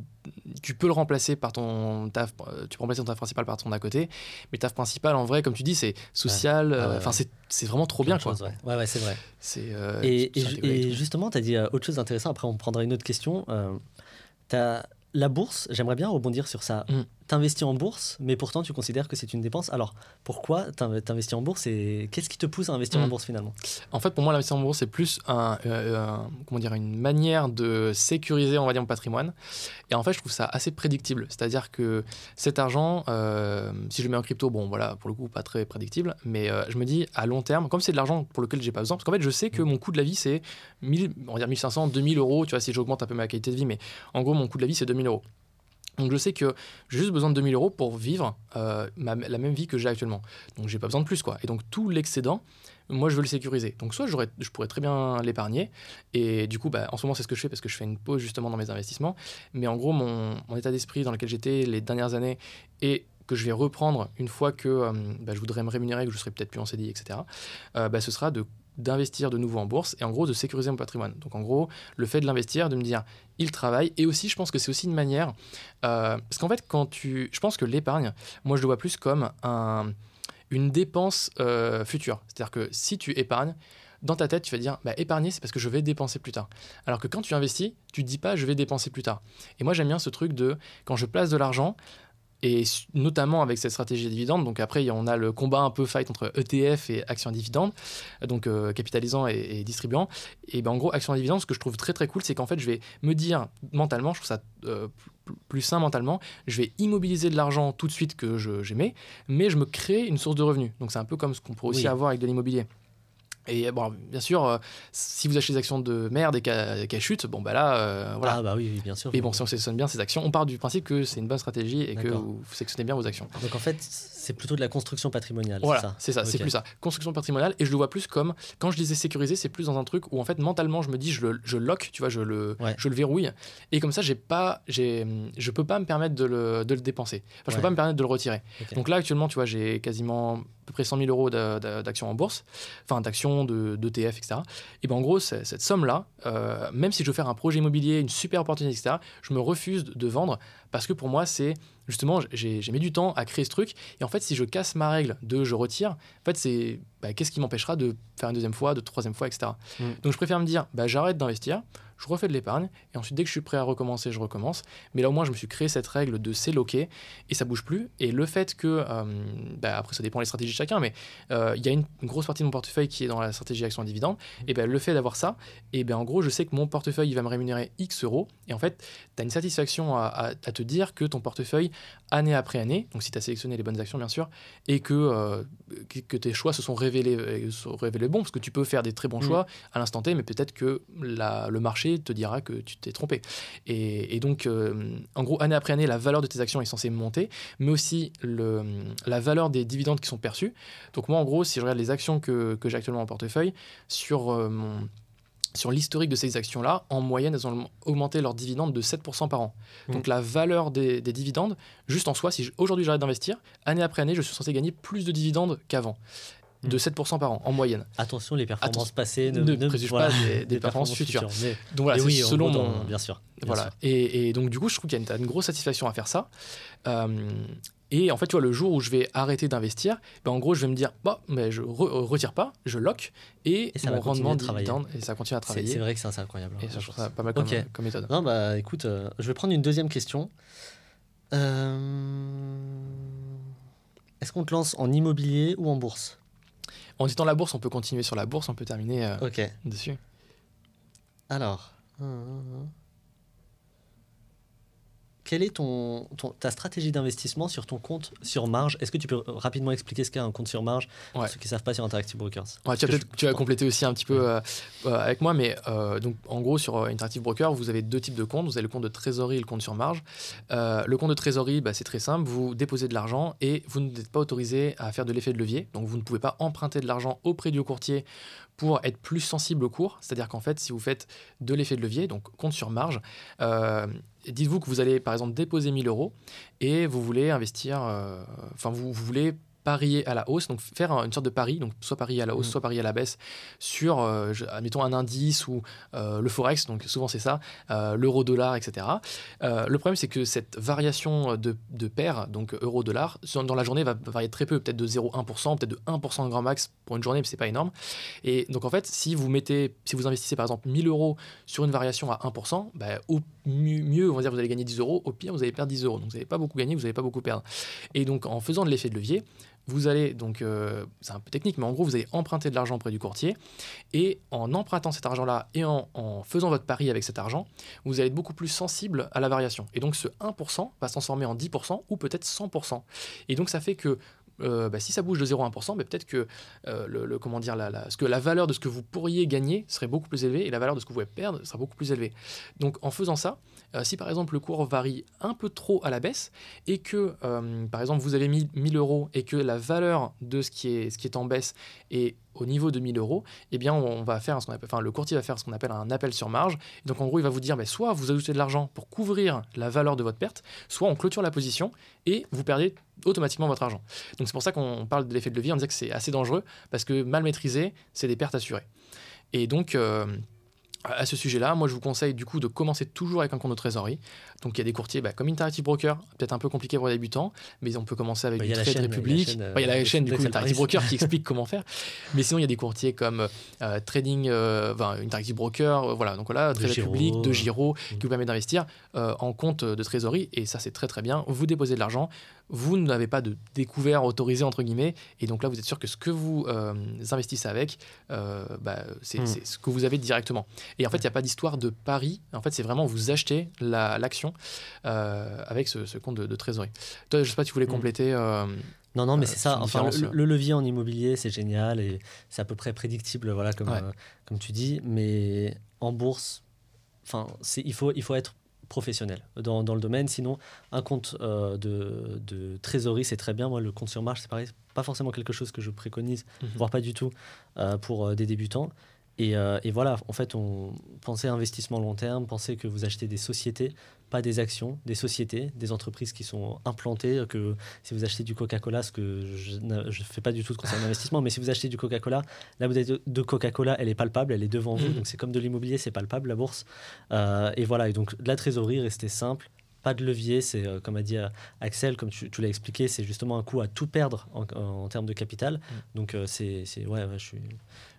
tu peux le remplacer par ton taf, tu peux remplacer ton taf principal par ton à côté, mais taf principal en vrai, comme tu dis, c'est social, ouais. enfin euh, ouais. c'est, c'est vraiment trop bien, bien quoi. Chose, ouais. ouais ouais c'est vrai. C'est, euh, et et, ju- et, et justement t'as dit euh, autre chose d'intéressant. Après on prendra une autre question. Euh, t'as La bourse, j'aimerais bien rebondir sur ça. Mm. T'investis en bourse, mais pourtant tu considères que c'est une dépense. Alors pourquoi t'investis en bourse et qu'est-ce qui te pousse à investir mm. en bourse finalement ? En fait, pour moi, l'investir en bourse c'est plus un, euh, un, comment dire, une manière de sécuriser, on va dire, mon patrimoine. Et en fait, je trouve ça assez prédictible. C'est-à-dire que cet argent, euh, si je le mets en crypto, bon, voilà, pour le coup, pas très prédictible, mais euh, je me dis à long terme, comme c'est de l'argent pour lequel j'ai pas besoin, parce qu'en fait, je sais que mon coût de la vie c'est mille, on va dire mille cinq cents, deux mille euros. Tu vois, si j'augmente un peu ma qualité de vie, mais en gros, mon coût de la vie c'est deux mille euros. Donc je sais que j'ai juste besoin de deux mille euros pour vivre euh, ma, la même vie que j'ai actuellement. Donc j'ai pas besoin de plus quoi. Et donc tout l'excédent, moi je veux le sécuriser. Donc soit j'aurais, je pourrais très bien l'épargner. Et du coup, bah, en ce moment c'est ce que je fais parce que je fais une pause justement dans mes investissements. Mais en gros, mon, mon état d'esprit dans lequel j'étais les dernières années et que je vais reprendre une fois que euh, bah, je voudrais me rémunérer, que je serai peut-être plus en C D I, et cetera. Euh, bah, ce sera de d'investir de nouveau en bourse et en gros de sécuriser mon patrimoine. Donc en gros, le fait de l'investir, de me dire il travaille, et aussi je pense que c'est aussi une manière euh, parce qu'en fait quand tu, je pense que l'épargne, moi je le vois plus comme un, une dépense euh, future. C'est-à-dire que si tu épargnes, dans ta tête, tu vas dire bah, épargner, c'est parce que je vais dépenser plus tard. Alors que quand tu investis, tu te dis pas je vais dépenser plus tard. Et moi j'aime bien ce truc de quand je place de l'argent. Et notamment avec cette stratégie dividende. Donc après, on a le combat un peu fight entre E T F et actions à dividendes, donc euh, capitalisant et, et distribuant. Et ben en gros, actions à dividendes, ce que je trouve très très cool, c'est qu'en fait, je vais me dire mentalement, je trouve ça euh, plus sain mentalement, je vais immobiliser de l'argent tout de suite que je, j'aimais, mais je me crée une source de revenus. Donc c'est un peu comme ce qu'on peut aussi oui. avoir avec de l'immobilier. Et bon, bien sûr, euh, si vous achetez des actions de merde et qu'elles qu'à chutent, bon bah là, euh, voilà. Ah bah oui, bien sûr. Mais bon, si on sélectionne bien ces actions, on part du principe que c'est une bonne stratégie et D'accord. que vous sélectionnez bien vos actions. Donc en fait, c'est plutôt de la construction patrimoniale. Voilà, c'est ça, c'est, ça, okay. c'est plus ça. Construction patrimoniale, et je le vois plus comme, quand je disais sécuriser, c'est plus dans un truc où en fait, mentalement, je me dis, je le je lock, tu vois, je le, ouais. je le verrouille. Et comme ça, j'ai pas, j'ai, je peux pas me permettre de le, de le dépenser. Enfin, je ouais. peux pas me permettre de le retirer. Okay. Donc là, actuellement, tu vois, j'ai quasiment... à peu près cent mille euros d'actions en bourse, enfin d'actions, de, d'E T F, et cetera. Et bien en gros, cette somme-là, euh, même si je veux faire un projet immobilier, une super opportunité, et cetera, je me refuse de vendre parce que pour moi, c'est justement, j'ai mis du temps à créer ce truc. Et en fait, si je casse ma règle de je retire, en fait, c'est bah, qu'est-ce qui m'empêchera de faire une deuxième fois, de troisième fois, et cetera. Mmh. Donc, je préfère me dire, bah, j'arrête d'investir, je refais de l'épargne. Et ensuite, dès que je suis prêt à recommencer, je recommence. Mais là, au moins, je me suis créé cette règle de c'est loqué et ça bouge plus. Et le fait que, euh, bah, après, ça dépend des stratégies de chacun, mais il euh, y a une, une grosse partie de mon portefeuille qui est dans la stratégie action à dividende. Et ben bah, le fait d'avoir ça, et ben bah, en gros, je sais que mon portefeuille, il va me rémunérer X euros. Et en fait, tu as une satisfaction à, à, à te dire que ton portefeuille, année après année, donc si tu as sélectionné les bonnes actions, bien sûr, et que, euh, que, que tes choix se sont révélés, euh, sont révélés bons, parce que tu peux faire des très bons choix à l'instant T, mais peut-être que la, le marché te dira que tu t'es trompé. Et, et donc, euh, en gros, année après année, la valeur de tes actions est censée monter, mais aussi le, la valeur des dividendes qui sont perçus. Donc moi, en gros, si je regarde les actions que, que j'ai actuellement en portefeuille, sur euh, mon... sur l'historique de ces actions-là, en moyenne, elles ont augmenté leurs dividendes de sept pour cent par an. Mmh. Donc la valeur des, des dividendes, juste en soi, si aujourd'hui j'arrête d'investir, année après année, je suis censé gagner plus de dividendes qu'avant, mmh. de sept pour cent par an, en moyenne. Attention, les performances Attent- passées ne, ne, ne préjugent voilà, pas des, des, des performances, performances futures. futures. Mais, donc voilà, c'est oui, selon gros, mon... Bien sûr. Bien voilà. Sûr. Et, et donc du coup, je trouve qu'il y a une, une grosse satisfaction à faire ça. Euh, Et en fait, tu vois, le jour où je vais arrêter d'investir, ben en gros, je vais me dire, bah, mais je ne re- retire pas, je lock, et, et ça mon rendement dividende, et ça continue à travailler. C'est, c'est vrai que ça, c'est incroyable. Et ça, je trouve ça pas mal comme, okay. comme méthode. Non, bah écoute, euh, je vais prendre une deuxième question. Euh... Est-ce qu'on te lance en immobilier ou en bourse ? En étant la bourse, on peut continuer sur la bourse, on peut terminer euh, okay. dessus. Alors... Hum... Quelle est ton, ton, ta stratégie d'investissement sur ton compte sur marge ? Est-ce que tu peux rapidement expliquer ce qu'est un compte sur marge pour ouais. ceux qui ne savent pas sur Interactive Brokers ? Ouais, tu, vas je, tu vas compléter aussi un petit peu ouais. euh, avec moi, mais euh, donc, en gros, sur Interactive Brokers, vous avez deux types de comptes. Vous avez le compte de trésorerie et le compte sur marge. Euh, le compte de trésorerie, bah, c'est très simple. Vous déposez de l'argent et vous n'êtes pas autorisé à faire de l'effet de levier. Donc, vous ne pouvez pas emprunter de l'argent auprès du courtier pour être plus sensible au cours. C'est-à-dire qu'en fait, si vous faites de l'effet de levier, donc compte sur marge, euh, dites-vous que vous allez, par exemple, déposer mille euros et vous voulez investir, euh, enfin, vous, vous voulez parier à la hausse, donc faire une sorte de pari, donc soit parier à la hausse, mmh. soit parier à la baisse sur, euh, je, admettons, un indice ou euh, le forex, donc souvent c'est ça, euh, l'euro-dollar, et cetera. Euh, le problème, c'est que cette variation de, de paire, donc euro-dollar, dans la journée va varier très peu, peut-être de zéro virgule un pour cent, peut-être de un pour cent grand max pour une journée, mais c'est pas énorme. Et donc en fait, si vous mettez, si vous investissez par exemple mille euros sur une variation à un pour cent, bah, au mieux, on va dire, vous allez gagner dix euros, au pire, vous allez perdre dix euros. Donc vous n'avez pas beaucoup gagné, vous n'allez pas beaucoup perdre. Et donc en faisant de l'effet de levier, vous allez, donc euh, c'est un peu technique, mais en gros, vous allez emprunter de l'argent auprès du courtier et en empruntant cet argent-là et en, en faisant votre pari avec cet argent, vous allez être beaucoup plus sensible à la variation. Et donc, ce un pour cent va se transformer en dix pour cent ou peut-être cent pour cent. Et donc, ça fait que Euh, bah, si ça bouge de zéro virgule un pour cent, bah, peut-être que, euh, le, le, comment dire, la, la, ce que la valeur de ce que vous pourriez gagner serait beaucoup plus élevée et la valeur de ce que vous pouvez perdre sera beaucoup plus élevée. Donc en faisant ça, euh, si par exemple le cours varie un peu trop à la baisse et que euh, par exemple vous avez mis mille euros et que la valeur de ce qui est, ce qui est en baisse est au niveau de mille euros, eh bien on va faire ce qu'on appelle, enfin, le courtier va faire ce qu'on appelle un appel sur marge. Et donc en gros, il va vous dire, bah, soit vous ajoutez de l'argent pour couvrir la valeur de votre perte, soit on clôture la position et vous perdez automatiquement votre argent. Donc c'est pour ça qu'on parle de l'effet de levier, on disait que c'est assez dangereux parce que mal maîtrisé, c'est des pertes assurées. Et donc euh, à ce sujet-là, moi je vous conseille du coup de commencer toujours avec un compte de trésorerie. Donc il y a des courtiers bah, comme Interactive Broker, peut-être un peu compliqué pour les débutants, mais on peut commencer avec bah, du Trade Republic. Il y a la chaîne du coup Interactive Broker qui explique comment faire. Mais sinon il y a des courtiers comme euh, Trading, euh, enfin Interactive Broker, euh, voilà, donc voilà, Trade Republic, De Giro, mmh. qui vous permet d'investir euh, en compte de trésorerie. Et ça c'est très très bien. Vous déposez de l'argent, vous n'avez pas de découvert autorisé entre guillemets, et donc là vous êtes sûr que ce que vous euh, investissez avec, euh, bah, c'est, mmh. c'est ce que vous avez directement. Et en fait, il n'y a pas d'histoire de pari. En fait, c'est vraiment vous achetez la, l'action euh, avec ce, ce compte de, de trésorerie. Toi, je ne sais pas, tu voulais compléter. Euh, non, non, mais euh, c'est ça. Enfin, le, le levier en immobilier, c'est génial et c'est à peu près prédictible, voilà, comme, ouais. euh, comme tu dis. Mais en bourse, c'est, il, faut, il faut être professionnel dans, dans le domaine. Sinon, un compte euh, de, de trésorerie, c'est très bien. Moi, le compte sur marge, c'est pareil. Pas forcément quelque chose que je préconise, mm-hmm. voire pas du tout euh, pour euh, des débutants. Et, euh, et voilà, en fait, on pensait investissement long terme, pensez que vous achetez des sociétés, pas des actions, des sociétés, des entreprises qui sont implantées, que si vous achetez du Coca-Cola, ce que je ne fais pas du tout de conseil d'investissement, mais si vous achetez du Coca-Cola, la bouteille de, de Coca-Cola, elle est palpable, elle est devant vous, donc c'est comme de l'immobilier, c'est palpable, la bourse. Euh, et voilà, et donc de la trésorerie, restez simple, pas de levier, c'est euh, comme a dit euh, Axel, comme tu, tu l'as expliqué, c'est justement un coup à tout perdre en, en, en termes de capital. Mm. Donc euh, c'est, c'est ouais, ouais je, suis,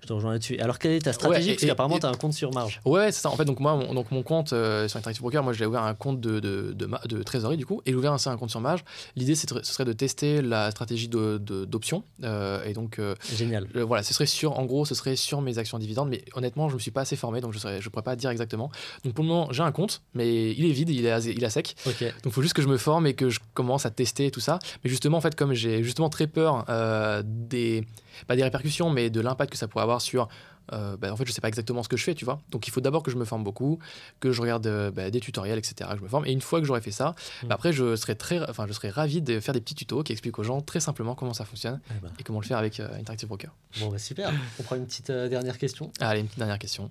je te rejoins là-dessus. Alors quelle est ta stratégie, ouais, et, parce qu'apparemment tu as un compte sur marge. Ouais, c'est ça. En fait, donc moi mon, donc mon compte euh, sur Interactive Brokers, moi j'ai ouvert un compte de de, de, de, de trésorerie du coup, et j'ai ouvert un, un compte sur marge. L'idée c'est, ce serait de tester la stratégie de, de, d'options euh, et donc euh, génial. Euh, voilà, ce serait sur, en gros, ce serait sur mes actions dividendes, mais honnêtement, je me suis pas assez formé, donc je serais, je pourrais pas dire exactement. Donc pour le moment, j'ai un compte, mais il est vide, il est à, il est à sec. Okay. Donc il faut juste que je me forme et que je commence à tester tout ça. Mais justement, en fait, comme j'ai justement très peur euh, des, pas des répercussions, mais de l'impact que ça pourrait avoir sur Euh, bah, en fait je sais pas exactement ce que je fais, tu vois, donc il faut d'abord que je me forme beaucoup, que je regarde euh, bah, des tutoriels, etc., que je me forme, et une fois que j'aurai fait ça, mmh. bah, après je serai très enfin je serai ravi de faire des petits tutos qui expliquent aux gens très simplement comment ça fonctionne et, bah. et comment le faire avec euh, Interactive Broker. Bon bah super. On prend une petite euh, dernière question. Allez, une petite dernière question.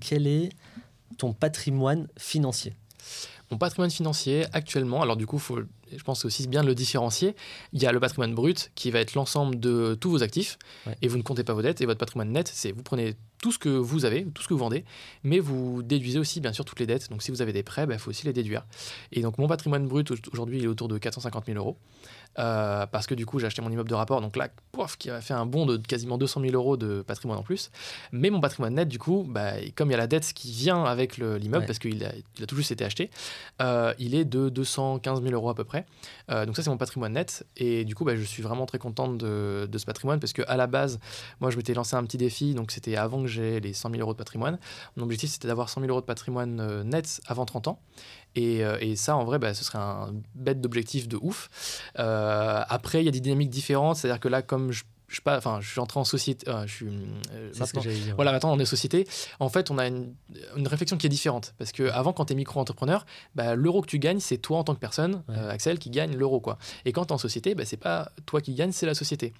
Quel est ton patrimoine financier? Mon patrimoine financier actuellement, alors du coup faut, je pense aussi bien de le différencier, il y a le patrimoine brut qui va être l'ensemble de tous vos actifs, ouais. et vous ne comptez pas vos dettes, et votre patrimoine net, c'est vous prenez tout ce que vous avez, tout ce que vous vendez, mais vous déduisez aussi bien sûr toutes les dettes, donc si vous avez des prêts, bah, faut aussi les déduire. Et donc mon patrimoine brut aujourd'hui il est autour de quatre cent cinquante mille euros, euh, parce que du coup j'ai acheté mon immeuble de rapport, donc là pof, qui a fait un bond de quasiment deux cent mille euros de patrimoine en plus, mais mon patrimoine net du coup, bah, comme il y a la dette qui vient avec le, l'immeuble, ouais. parce qu'il a, il a tout juste été acheté, euh, il est de deux cent quinze mille euros à peu près. Euh, donc ça c'est mon patrimoine net, et du coup bah, je suis vraiment très contente de, de ce patrimoine, parce qu'à la base moi je m'étais lancé un petit défi, donc c'était avant que j'ai les cent mille euros de patrimoine. Mon objectif c'était d'avoir cent mille euros de patrimoine euh, net avant trente ans, et, euh, et ça en vrai bah, ce serait un bête d'objectif de ouf. Euh, après il y a des dynamiques différentes, c'est à dire que là comme je Je suis, pas, enfin, je suis entré en société. Euh, je suis, euh, maintenant, dire, voilà, maintenant, on est société. En fait, on a une, une réflexion qui est différente. Parce qu'avant, quand tu es micro-entrepreneur, bah, l'euro que tu gagnes, c'est toi en tant que personne, ouais. euh, Axel, qui gagne l'euro, quoi. Et quand tu es en société, bah, c'est pas toi qui gagne, c'est la société.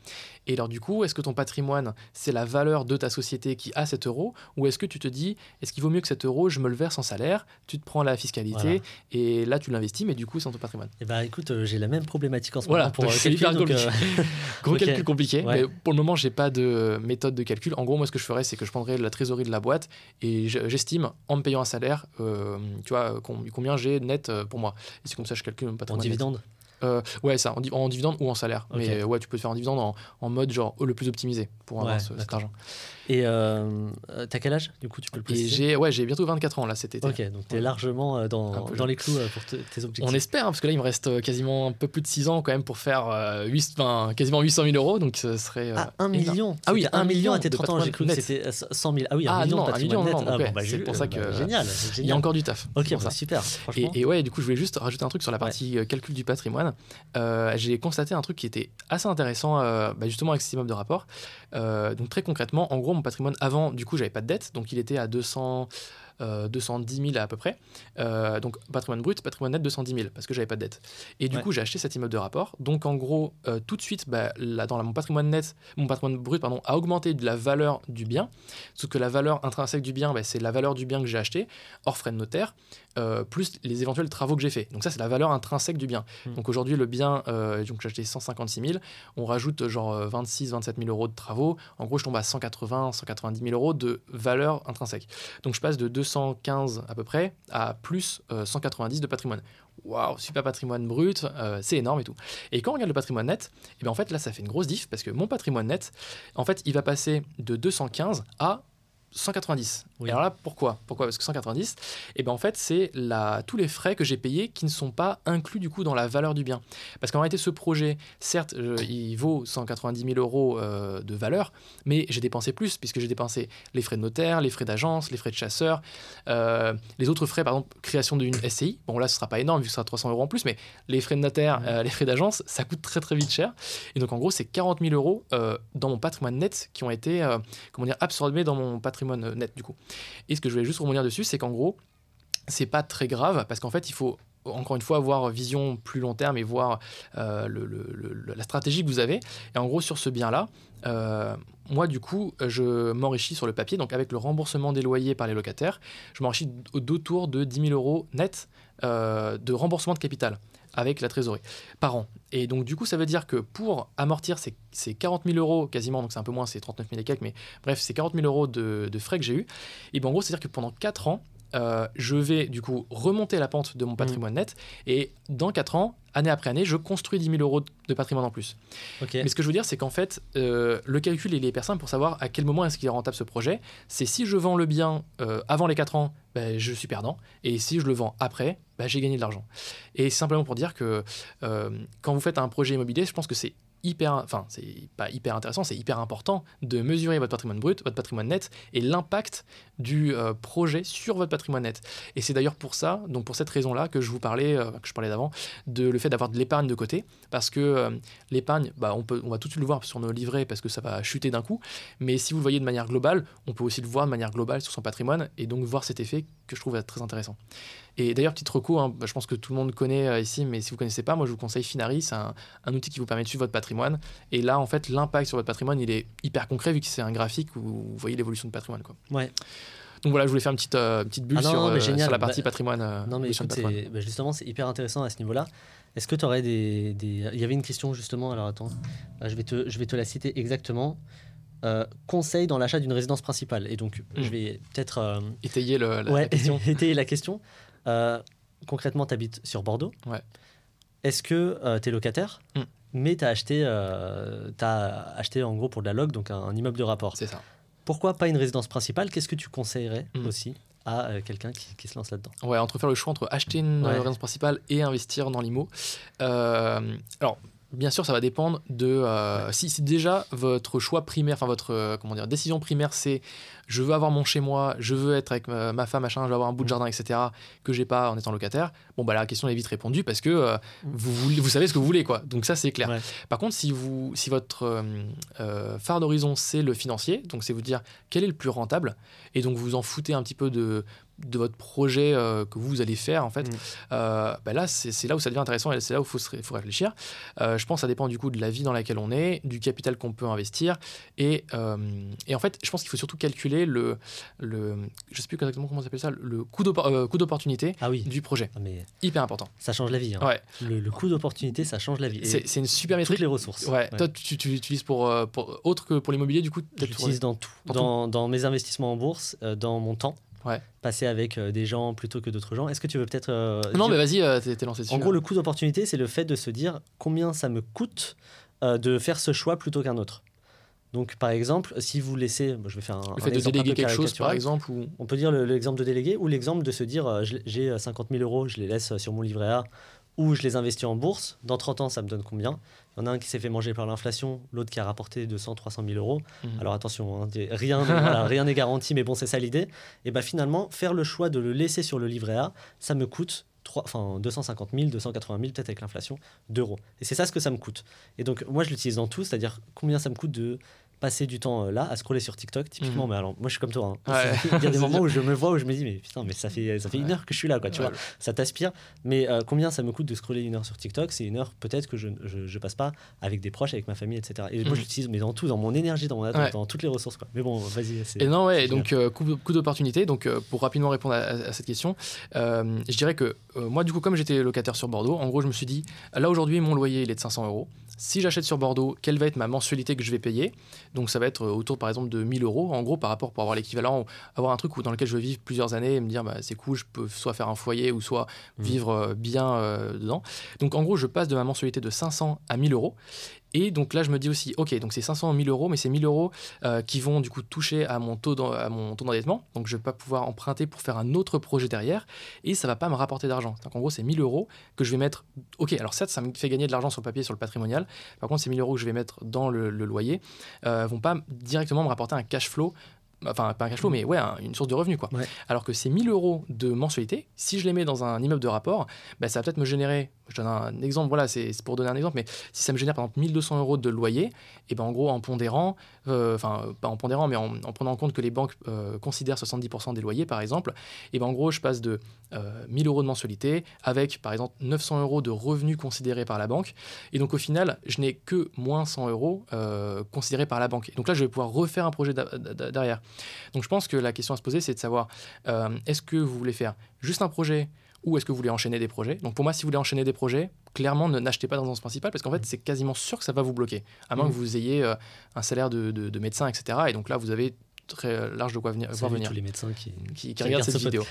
Et alors, du coup, est-ce que ton patrimoine, c'est la valeur de ta société qui a cet euro, ou est-ce que tu te dis, est-ce qu'il vaut mieux que cet euro, je me le verse en salaire, tu te prends la fiscalité, voilà. et là, tu l'investis, mais du coup, c'est en ton patrimoine. Et bah, écoute, euh, j'ai la même problématique en ce voilà, moment pour euh, c'est hyper compliqué. Euh... Gros okay. calcul compliqué. Ouais. Pour le moment, j'ai pas de méthode de calcul. En gros, moi, ce que je ferais, c'est que je prendrais la trésorerie de la boîte et j'estime, en me payant un salaire, euh, tu vois, combien j'ai net pour moi. Et c'est comme ça que je calcule mon patrimoine. En dividende euh, Ouais, ça, en, en dividende ou en salaire. Okay. Mais ouais, tu peux te faire en dividende en, en mode genre le plus optimisé pour avoir ouais, ce, cet argent. Et euh, t'as quel âge? Du coup, tu peux le préciser. J'ai, ouais, j'ai bientôt vingt-quatre ans là cet été. Ok, donc t'es ouais. largement dans, dans les clous pour te, tes objectifs. On espère, hein, parce que là, il me reste quasiment un peu plus de six ans quand même pour faire euh, huit, enfin, quasiment huit cent mille euros. Donc ce serait. Euh, ah, un million. Ah oui, un million à tes trente ans, j'ai cru que c'était cent mille. Ah oui, un million de patrimoine net. Ah bon, bah, c'est pour ça que. Euh, génial, il y a encore du taf. Ok, bah, super. Et, et ouais, du coup, je voulais juste rajouter un truc sur la partie ouais. calcul du patrimoine. Euh, j'ai constaté un truc qui était assez intéressant, euh, bah, justement, avec cet immeuble de rapport. Euh, donc très concrètement, en gros, mon patrimoine avant, du coup, j'avais pas de dette, donc il était à deux cents, euh, deux cent dix mille à peu près. Euh, donc patrimoine brut, patrimoine net deux cent dix mille parce que j'avais pas de dette. Et du ouais. coup, j'ai acheté cet immeuble de rapport. Donc en gros, euh, tout de suite, bah, là, dans la, mon patrimoine net, mon patrimoine brut, pardon, a augmenté de la valeur du bien. Sauf que la valeur intrinsèque du bien, bah, c'est la valeur du bien que j'ai acheté hors frais de notaire. Euh, plus les éventuels travaux que j'ai fait. Donc ça, c'est la valeur intrinsèque du bien. Mmh. Donc aujourd'hui, le bien, euh, donc j'ai acheté cent cinquante-six mille, on rajoute genre vingt-six, vingt-sept mille euros de travaux. En gros, je tombe à cent quatre-vingts, cent quatre-vingt-dix mille euros de valeur intrinsèque. Donc je passe de deux cent quinze à peu près à plus euh, cent quatre-vingt-dix de patrimoine. Waouh, super patrimoine brut, euh, c'est énorme et tout. Et quand on regarde le patrimoine net, et bien en fait là, ça fait une grosse diff parce que mon patrimoine net, en fait, il va passer de deux cent quinze à cent quatre-vingt-dix. Oui. Et alors là, pourquoi ? Pourquoi ? Parce que cent quatre-vingt-dix, eh ben en fait, c'est la, tous les frais que j'ai payés qui ne sont pas inclus du coup dans la valeur du bien. Parce qu'en réalité, ce projet, certes, euh, il vaut cent quatre-vingt-dix mille euros euh, de valeur, mais j'ai dépensé plus puisque j'ai dépensé les frais de notaire, les frais d'agence, les frais de chasseur, euh, les autres frais, par exemple, création d'une S C I. Bon, là, ce ne sera pas énorme vu que ce sera trois cents euros en plus, mais les frais de notaire, euh, les frais d'agence, ça coûte très très vite cher. Et donc, en gros, c'est quarante mille euros euh, dans mon patrimoine net qui ont été, euh, comment dire, absorbés dans mon patrimoine net du coup. Et ce que je voulais juste rebondir dessus, c'est qu'en gros, c'est pas très grave parce qu'en fait, il faut encore une fois avoir vision plus long terme et voir euh, le, le, le, la stratégie que vous avez. Et en gros, sur ce bien-là, euh, moi du coup, je m'enrichis sur le papier, donc avec le remboursement des loyers par les locataires, je m'enrichis d'autour de dix mille euros net euh, de remboursement de capital avec la trésorerie par an. Et donc du coup, ça veut dire que pour amortir ces, ces quarante mille euros quasiment, donc c'est un peu moins, c'est trente-neuf mille et quelques, mais bref, ces quarante mille euros de, de frais que j'ai eu, et bien en gros, c'est-à-dire que pendant quatre ans, euh, je vais du coup remonter la pente de mon patrimoine mmh. net et dans quatre ans, année après année, je construis dix mille euros de patrimoine en plus. Okay. Mais ce que je veux dire, c'est qu'en fait, euh, le calcul, il est hyper simple pour savoir à quel moment est-ce qu'il est rentable ce projet. C'est si je vends le bien euh, avant les quatre ans, ben, je suis perdant. Et si je le vends après, ben, j'ai gagné de l'argent. Et c'est simplement pour dire que euh, quand vous faites un projet immobilier, je pense que c'est hyper, enfin, c'est pas hyper intéressant, c'est hyper important de mesurer votre patrimoine brut, votre patrimoine net et l'impact du euh, projet sur votre patrimoine net. Et c'est d'ailleurs pour ça, donc pour cette raison-là que je vous parlais, euh, que je parlais d'avant, de le fait d'avoir de l'épargne de côté, parce que euh, l'épargne, bah, on peut, on va tout de suite le voir sur nos livrets parce que ça va chuter d'un coup, mais si vous le voyez de manière globale, on peut aussi le voir de manière globale sur son patrimoine et donc voir cet effet que je trouve très intéressant. Et d'ailleurs, petit reco, hein, bah, je pense que tout le monde connaît euh, ici, mais si vous ne connaissez pas, moi je vous conseille Finary, c'est un, un outil qui vous permet de suivre votre patrimoine. Et là, en fait, l'impact sur votre patrimoine, il est hyper concret vu que c'est un graphique où vous voyez l'évolution de patrimoine, quoi. Ouais. Donc voilà, je voulais faire une petite, euh, petite bulle ah non, sur, non, sur la partie bah, patrimoine. Euh, non, mais écoute, patrimoine. Bah justement, c'est hyper intéressant à ce niveau-là. Est-ce que tu aurais des, des... Il y avait une question justement, alors attends, je vais te, je vais te la citer exactement. Euh, conseil dans l'achat d'une résidence principale. Et donc, mmh. je vais peut-être... Euh... Étayer le, la, ouais, la question. Étayer la question. Euh, concrètement, tu habites sur Bordeaux. Ouais. Est-ce que euh, tu es locataire mmh. mais tu as acheté, euh, t'as acheté en gros pour de la log, donc un, un immeuble de rapport. C'est ça. Pourquoi pas une résidence principale ? Qu'est-ce que tu conseillerais mmh. aussi à euh, quelqu'un qui, qui se lance là-dedans ? Ouais, entre faire le choix entre acheter une ouais. résidence principale et investir dans l'immo. Euh, alors, bien sûr, ça va dépendre de... Euh, ouais. si, si déjà votre choix primaire, enfin votre euh, comment dire, décision primaire, c'est je veux avoir mon chez-moi, je veux être avec ma, ma femme, machin, je veux avoir un bout de jardin, et cetera, que j'ai pas en étant locataire, bon, bah la question est vite répondue parce que euh, vous, vous, vous savez ce que vous voulez, quoi. Donc ça, c'est clair. Ouais. Par contre, si, vous, si votre euh, euh, phare d'horizon, c'est le financier, donc c'est vous dire quel est le plus rentable, et donc vous vous en foutez un petit peu de... de votre projet euh, que vous allez faire en fait, mmh. euh, bah là c'est, c'est là où ça devient intéressant et c'est là où il faut, faut réfléchir. Euh, je pense que ça dépend du coup de la vie dans laquelle on est, du capital qu'on peut investir et, euh, et en fait je pense qu'il faut surtout calculer le, le je sais plus exactement comment ça s'appelle ça, le coût euh, d'opportunité ah oui. du projet. Mais hyper important. Ça change la vie. Hein. Ouais. Le, le coût d'opportunité ça change la vie. C'est, c'est une super métrique. Toutes les ressources. Ouais. Ouais. Toi tu, tu l'utilises pour, pour autre que pour l'immobilier du coup. J'utilise dans tout. Dans, dans, dans mes investissements en bourse, euh, dans mon temps. Ouais. Passer avec euh, des gens plutôt que d'autres gens. Est-ce que tu veux peut-être... Euh, non, dire... mais vas-y, euh, t'es, t'es lancé dessus. En gros, hein. Le coût d'opportunité, c'est le fait de se dire combien ça me coûte euh, de faire ce choix plutôt qu'un autre. Donc, par exemple, si vous laissez... Bon, je vais faire un, le fait un de déléguer quelque chose, par exemple ou... On peut dire le, l'exemple de déléguer ou l'exemple de se dire euh, j'ai cinquante mille euros, je les laisse sur mon livret A ou je les investis en bourse. Dans trente ans, ça me donne combien ? Il y en a un qui s'est fait manger par l'inflation, l'autre qui a rapporté deux cents, trois cent mille euros. Mmh. Alors attention, hein, rien, voilà, rien n'est garanti, mais bon, c'est ça l'idée. Et bien bah, finalement, faire le choix de le laisser sur le livret A, ça me coûte trois, enfin, deux cent cinquante mille, deux cent quatre-vingt mille, peut-être avec l'inflation, d'euros. Et c'est ça ce que ça me coûte. Et donc, moi, je l'utilise dans tout, c'est-à-dire combien ça me coûte de passer du temps euh, là à scroller sur TikTok, typiquement. Mmh. Mais alors, moi, je suis comme toi. Hein. Ouais. Il y a des moments où je me vois, où je me dis, mais putain, mais ça fait, ça fait ouais. une heure que je suis là, quoi, tu ouais. vois. Ça t'aspire. Mais euh, combien ça me coûte de scroller une heure sur TikTok ? C'est une heure, peut-être, que je ne passe pas avec des proches, avec ma famille, et cetera. Et mmh. moi, je l'utilise, mais dans tout, dans mon énergie, dans mon attente, ouais. dans toutes les ressources, quoi. Mais bon, vas-y. C'est, et non, ouais, donc, euh, coup, coup d'opportunité. Donc, euh, pour rapidement répondre à, à cette question, euh, je dirais que euh, moi, du coup, comme j'étais locataire sur Bordeaux, en gros, je me suis dit, là, aujourd'hui, mon loyer, il est de cinq cents euros. Si j'achète sur Bordeaux, quelle va être ma mensualité que je vais payer ? Donc ça va être autour par exemple de mille euros en gros par rapport pour avoir l'équivalent, avoir un truc où, dans lequel je vais vivre plusieurs années et me dire bah, c'est cool, je peux soit faire un foyer ou soit mmh. vivre euh, bien euh, dedans. Donc en gros je passe de ma mensualité de cinq cents à mille euros. Et donc là, je me dis aussi, ok, donc c'est cinq cents, mille euros, mais c'est mille euros euh, qui vont du coup toucher à mon taux d'en, à mon taux d'endettement. Donc je ne vais pas pouvoir emprunter pour faire un autre projet derrière et ça ne va pas me rapporter d'argent. Donc en gros, c'est mille euros que je vais mettre. Ok, alors certes, ça me fait gagner de l'argent sur le papier, sur le patrimonial. Par contre, ces mille euros que je vais mettre dans le, le loyer euh, vont pas directement me rapporter un cash flow. Enfin, pas un cash flow, mais ouais, un, une source de revenus, quoi. Ouais. Alors que ces mille euros de mensualité, si je les mets dans un immeuble de rapport, bah, ça va peut-être me générer, je donne un exemple, voilà, c'est, c'est pour donner un exemple, mais si ça me génère par exemple mille deux cents euros de loyer, et ben en gros, en pondérant, enfin, euh, pas en pondérant, mais en, en prenant en compte que les banques euh, considèrent soixante-dix pour cent des loyers, par exemple, et ben en gros, je passe de euh, mille euros de mensualité avec, par exemple, neuf cents euros de revenus considérés par la banque, et donc au final, je n'ai que moins cent euros euh, considérés par la banque. Et donc là, je vais pouvoir refaire un projet da- da- derrière. Donc je pense que la question à se poser, c'est de savoir euh, est-ce que vous voulez faire juste un projet ou est-ce que vous voulez enchaîner des projets ? Donc pour moi, si vous voulez enchaîner des projets, clairement, ne, n'achetez pas de résidence principale parce qu'en fait, c'est quasiment sûr que ça va vous bloquer, à moins mmh. que vous ayez euh, un salaire de, de, de médecin, et cetera. Et donc là, vous avez très large de quoi venir, voir venir. Tous les médecins qui, qui, qui regardent cette ce vidéo.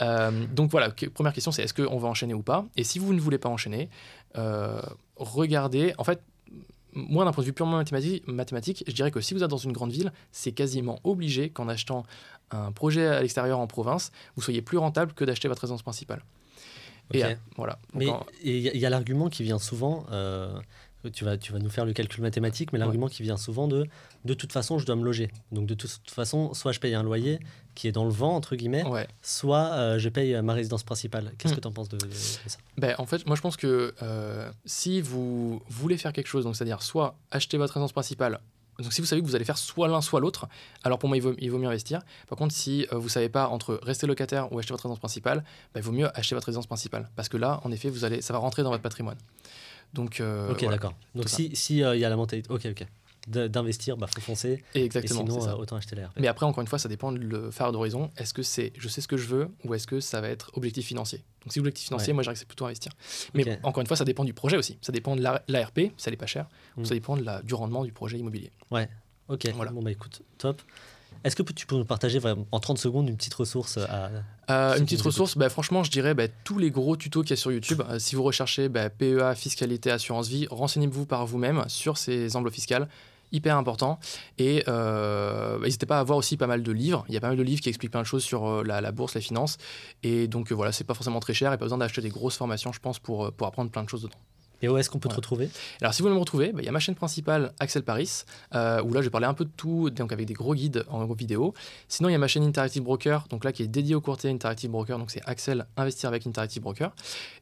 Euh, donc voilà, que, première question, c'est est-ce qu'on va enchaîner ou pas? Et si vous ne voulez pas enchaîner, euh, regardez, en fait, moi d'un point de vue purement mathématique, mathématique, je dirais que si vous êtes dans une grande ville, c'est quasiment obligé qu'en achetant un projet à l'extérieur en province, vous soyez plus rentable que d'acheter votre résidence principale. Okay. Et à, voilà. Donc mais il en... y a, a l'argument qui vient souvent... Euh... Tu vas, tu vas nous faire le calcul mathématique, mais l'argument ouais. qui vient souvent de « de toute façon, je dois me loger ». Donc de toute façon, soit je paye un loyer qui est dans le vent, entre guillemets, ouais. soit euh, je paye ma résidence principale. Qu'est-ce mmh. que tu en penses de, de ça? Ben, en fait, moi je pense que euh, si vous voulez faire quelque chose, donc, c'est-à-dire soit acheter votre résidence principale, donc si vous savez que vous allez faire soit l'un, soit l'autre, alors pour moi, il vaut, il vaut mieux investir. Par contre, si euh, vous ne savez pas entre rester locataire ou acheter votre résidence principale, ben, il vaut mieux acheter votre résidence principale. Parce que là, en effet, vous allez, ça va rentrer dans votre patrimoine. Donc, euh, ok, voilà, d'accord. Donc, si il si, euh, y a la mentalité, ok, ok, de, d'investir, bah faut foncer. Et exactement. Et sinon, euh, autant acheter la R P. Mais après, encore une fois, ça dépend de phare d'horizon. Est-ce que c'est je sais ce que je veux ou est-ce que ça va être objectif financier? Donc, si objectif financier, ouais. moi, je dirais que c'est plutôt investir. Mais okay. encore une fois, ça dépend du projet aussi. Ça dépend de la, l'A R P, si elle n'est pas chère, mm. ou ça dépend de la, du rendement du projet immobilier. Ouais, ok. Voilà. Bon, bah écoute, top. Est-ce que tu peux nous partager vraiment, en trente secondes une petite ressource à... euh, Une petite ressource, bah, franchement, je dirais bah, tous les gros tutos qu'il y a sur YouTube. Euh, si vous recherchez bah, P E A, fiscalité, assurance vie, renseignez-vous par vous-même sur ces angles fiscaux. Hyper important. Et euh, bah, n'hésitez pas à voir aussi pas mal de livres. Il y a pas mal de livres qui expliquent plein de choses sur euh, la, la bourse, les finances. Et donc, euh, voilà, c'est pas forcément très cher et pas besoin d'acheter des grosses formations, je pense, pour, pour apprendre plein de choses dedans. Et où est-ce qu'on peut voilà. te retrouver? Alors, si vous voulez me retrouver, bah, y a ma chaîne principale, Axel Paris, euh, où là, je vais parler un peu de tout, donc avec des gros guides en vidéo. Sinon, il y a ma chaîne Interactive Broker, donc là, qui est dédiée au courtier Interactive Broker. Donc, c'est Axel Investir avec Interactive Broker.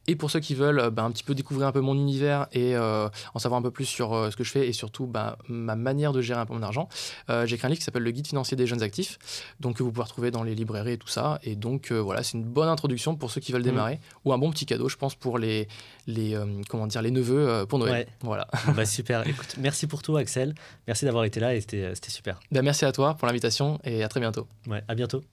Et pour ceux qui veulent bah, un petit peu découvrir un peu mon univers et euh, en savoir un peu plus sur euh, ce que je fais et surtout bah, ma manière de gérer un peu mon argent, euh, j'ai écrit un livre qui s'appelle Le Guide financier des jeunes actifs, donc que vous pouvez retrouver dans les librairies et tout ça. Et donc, euh, voilà, c'est une bonne introduction pour ceux qui veulent démarrer mmh. ou un bon petit cadeau, je pense, pour les, les euh, comment dire, les neveux pour Noël. Ouais. Voilà. Bah super. Écoute, merci pour tout, Axel. Merci d'avoir été là et c'était, c'était super. Bah merci à toi pour l'invitation et à très bientôt. Ouais, à bientôt.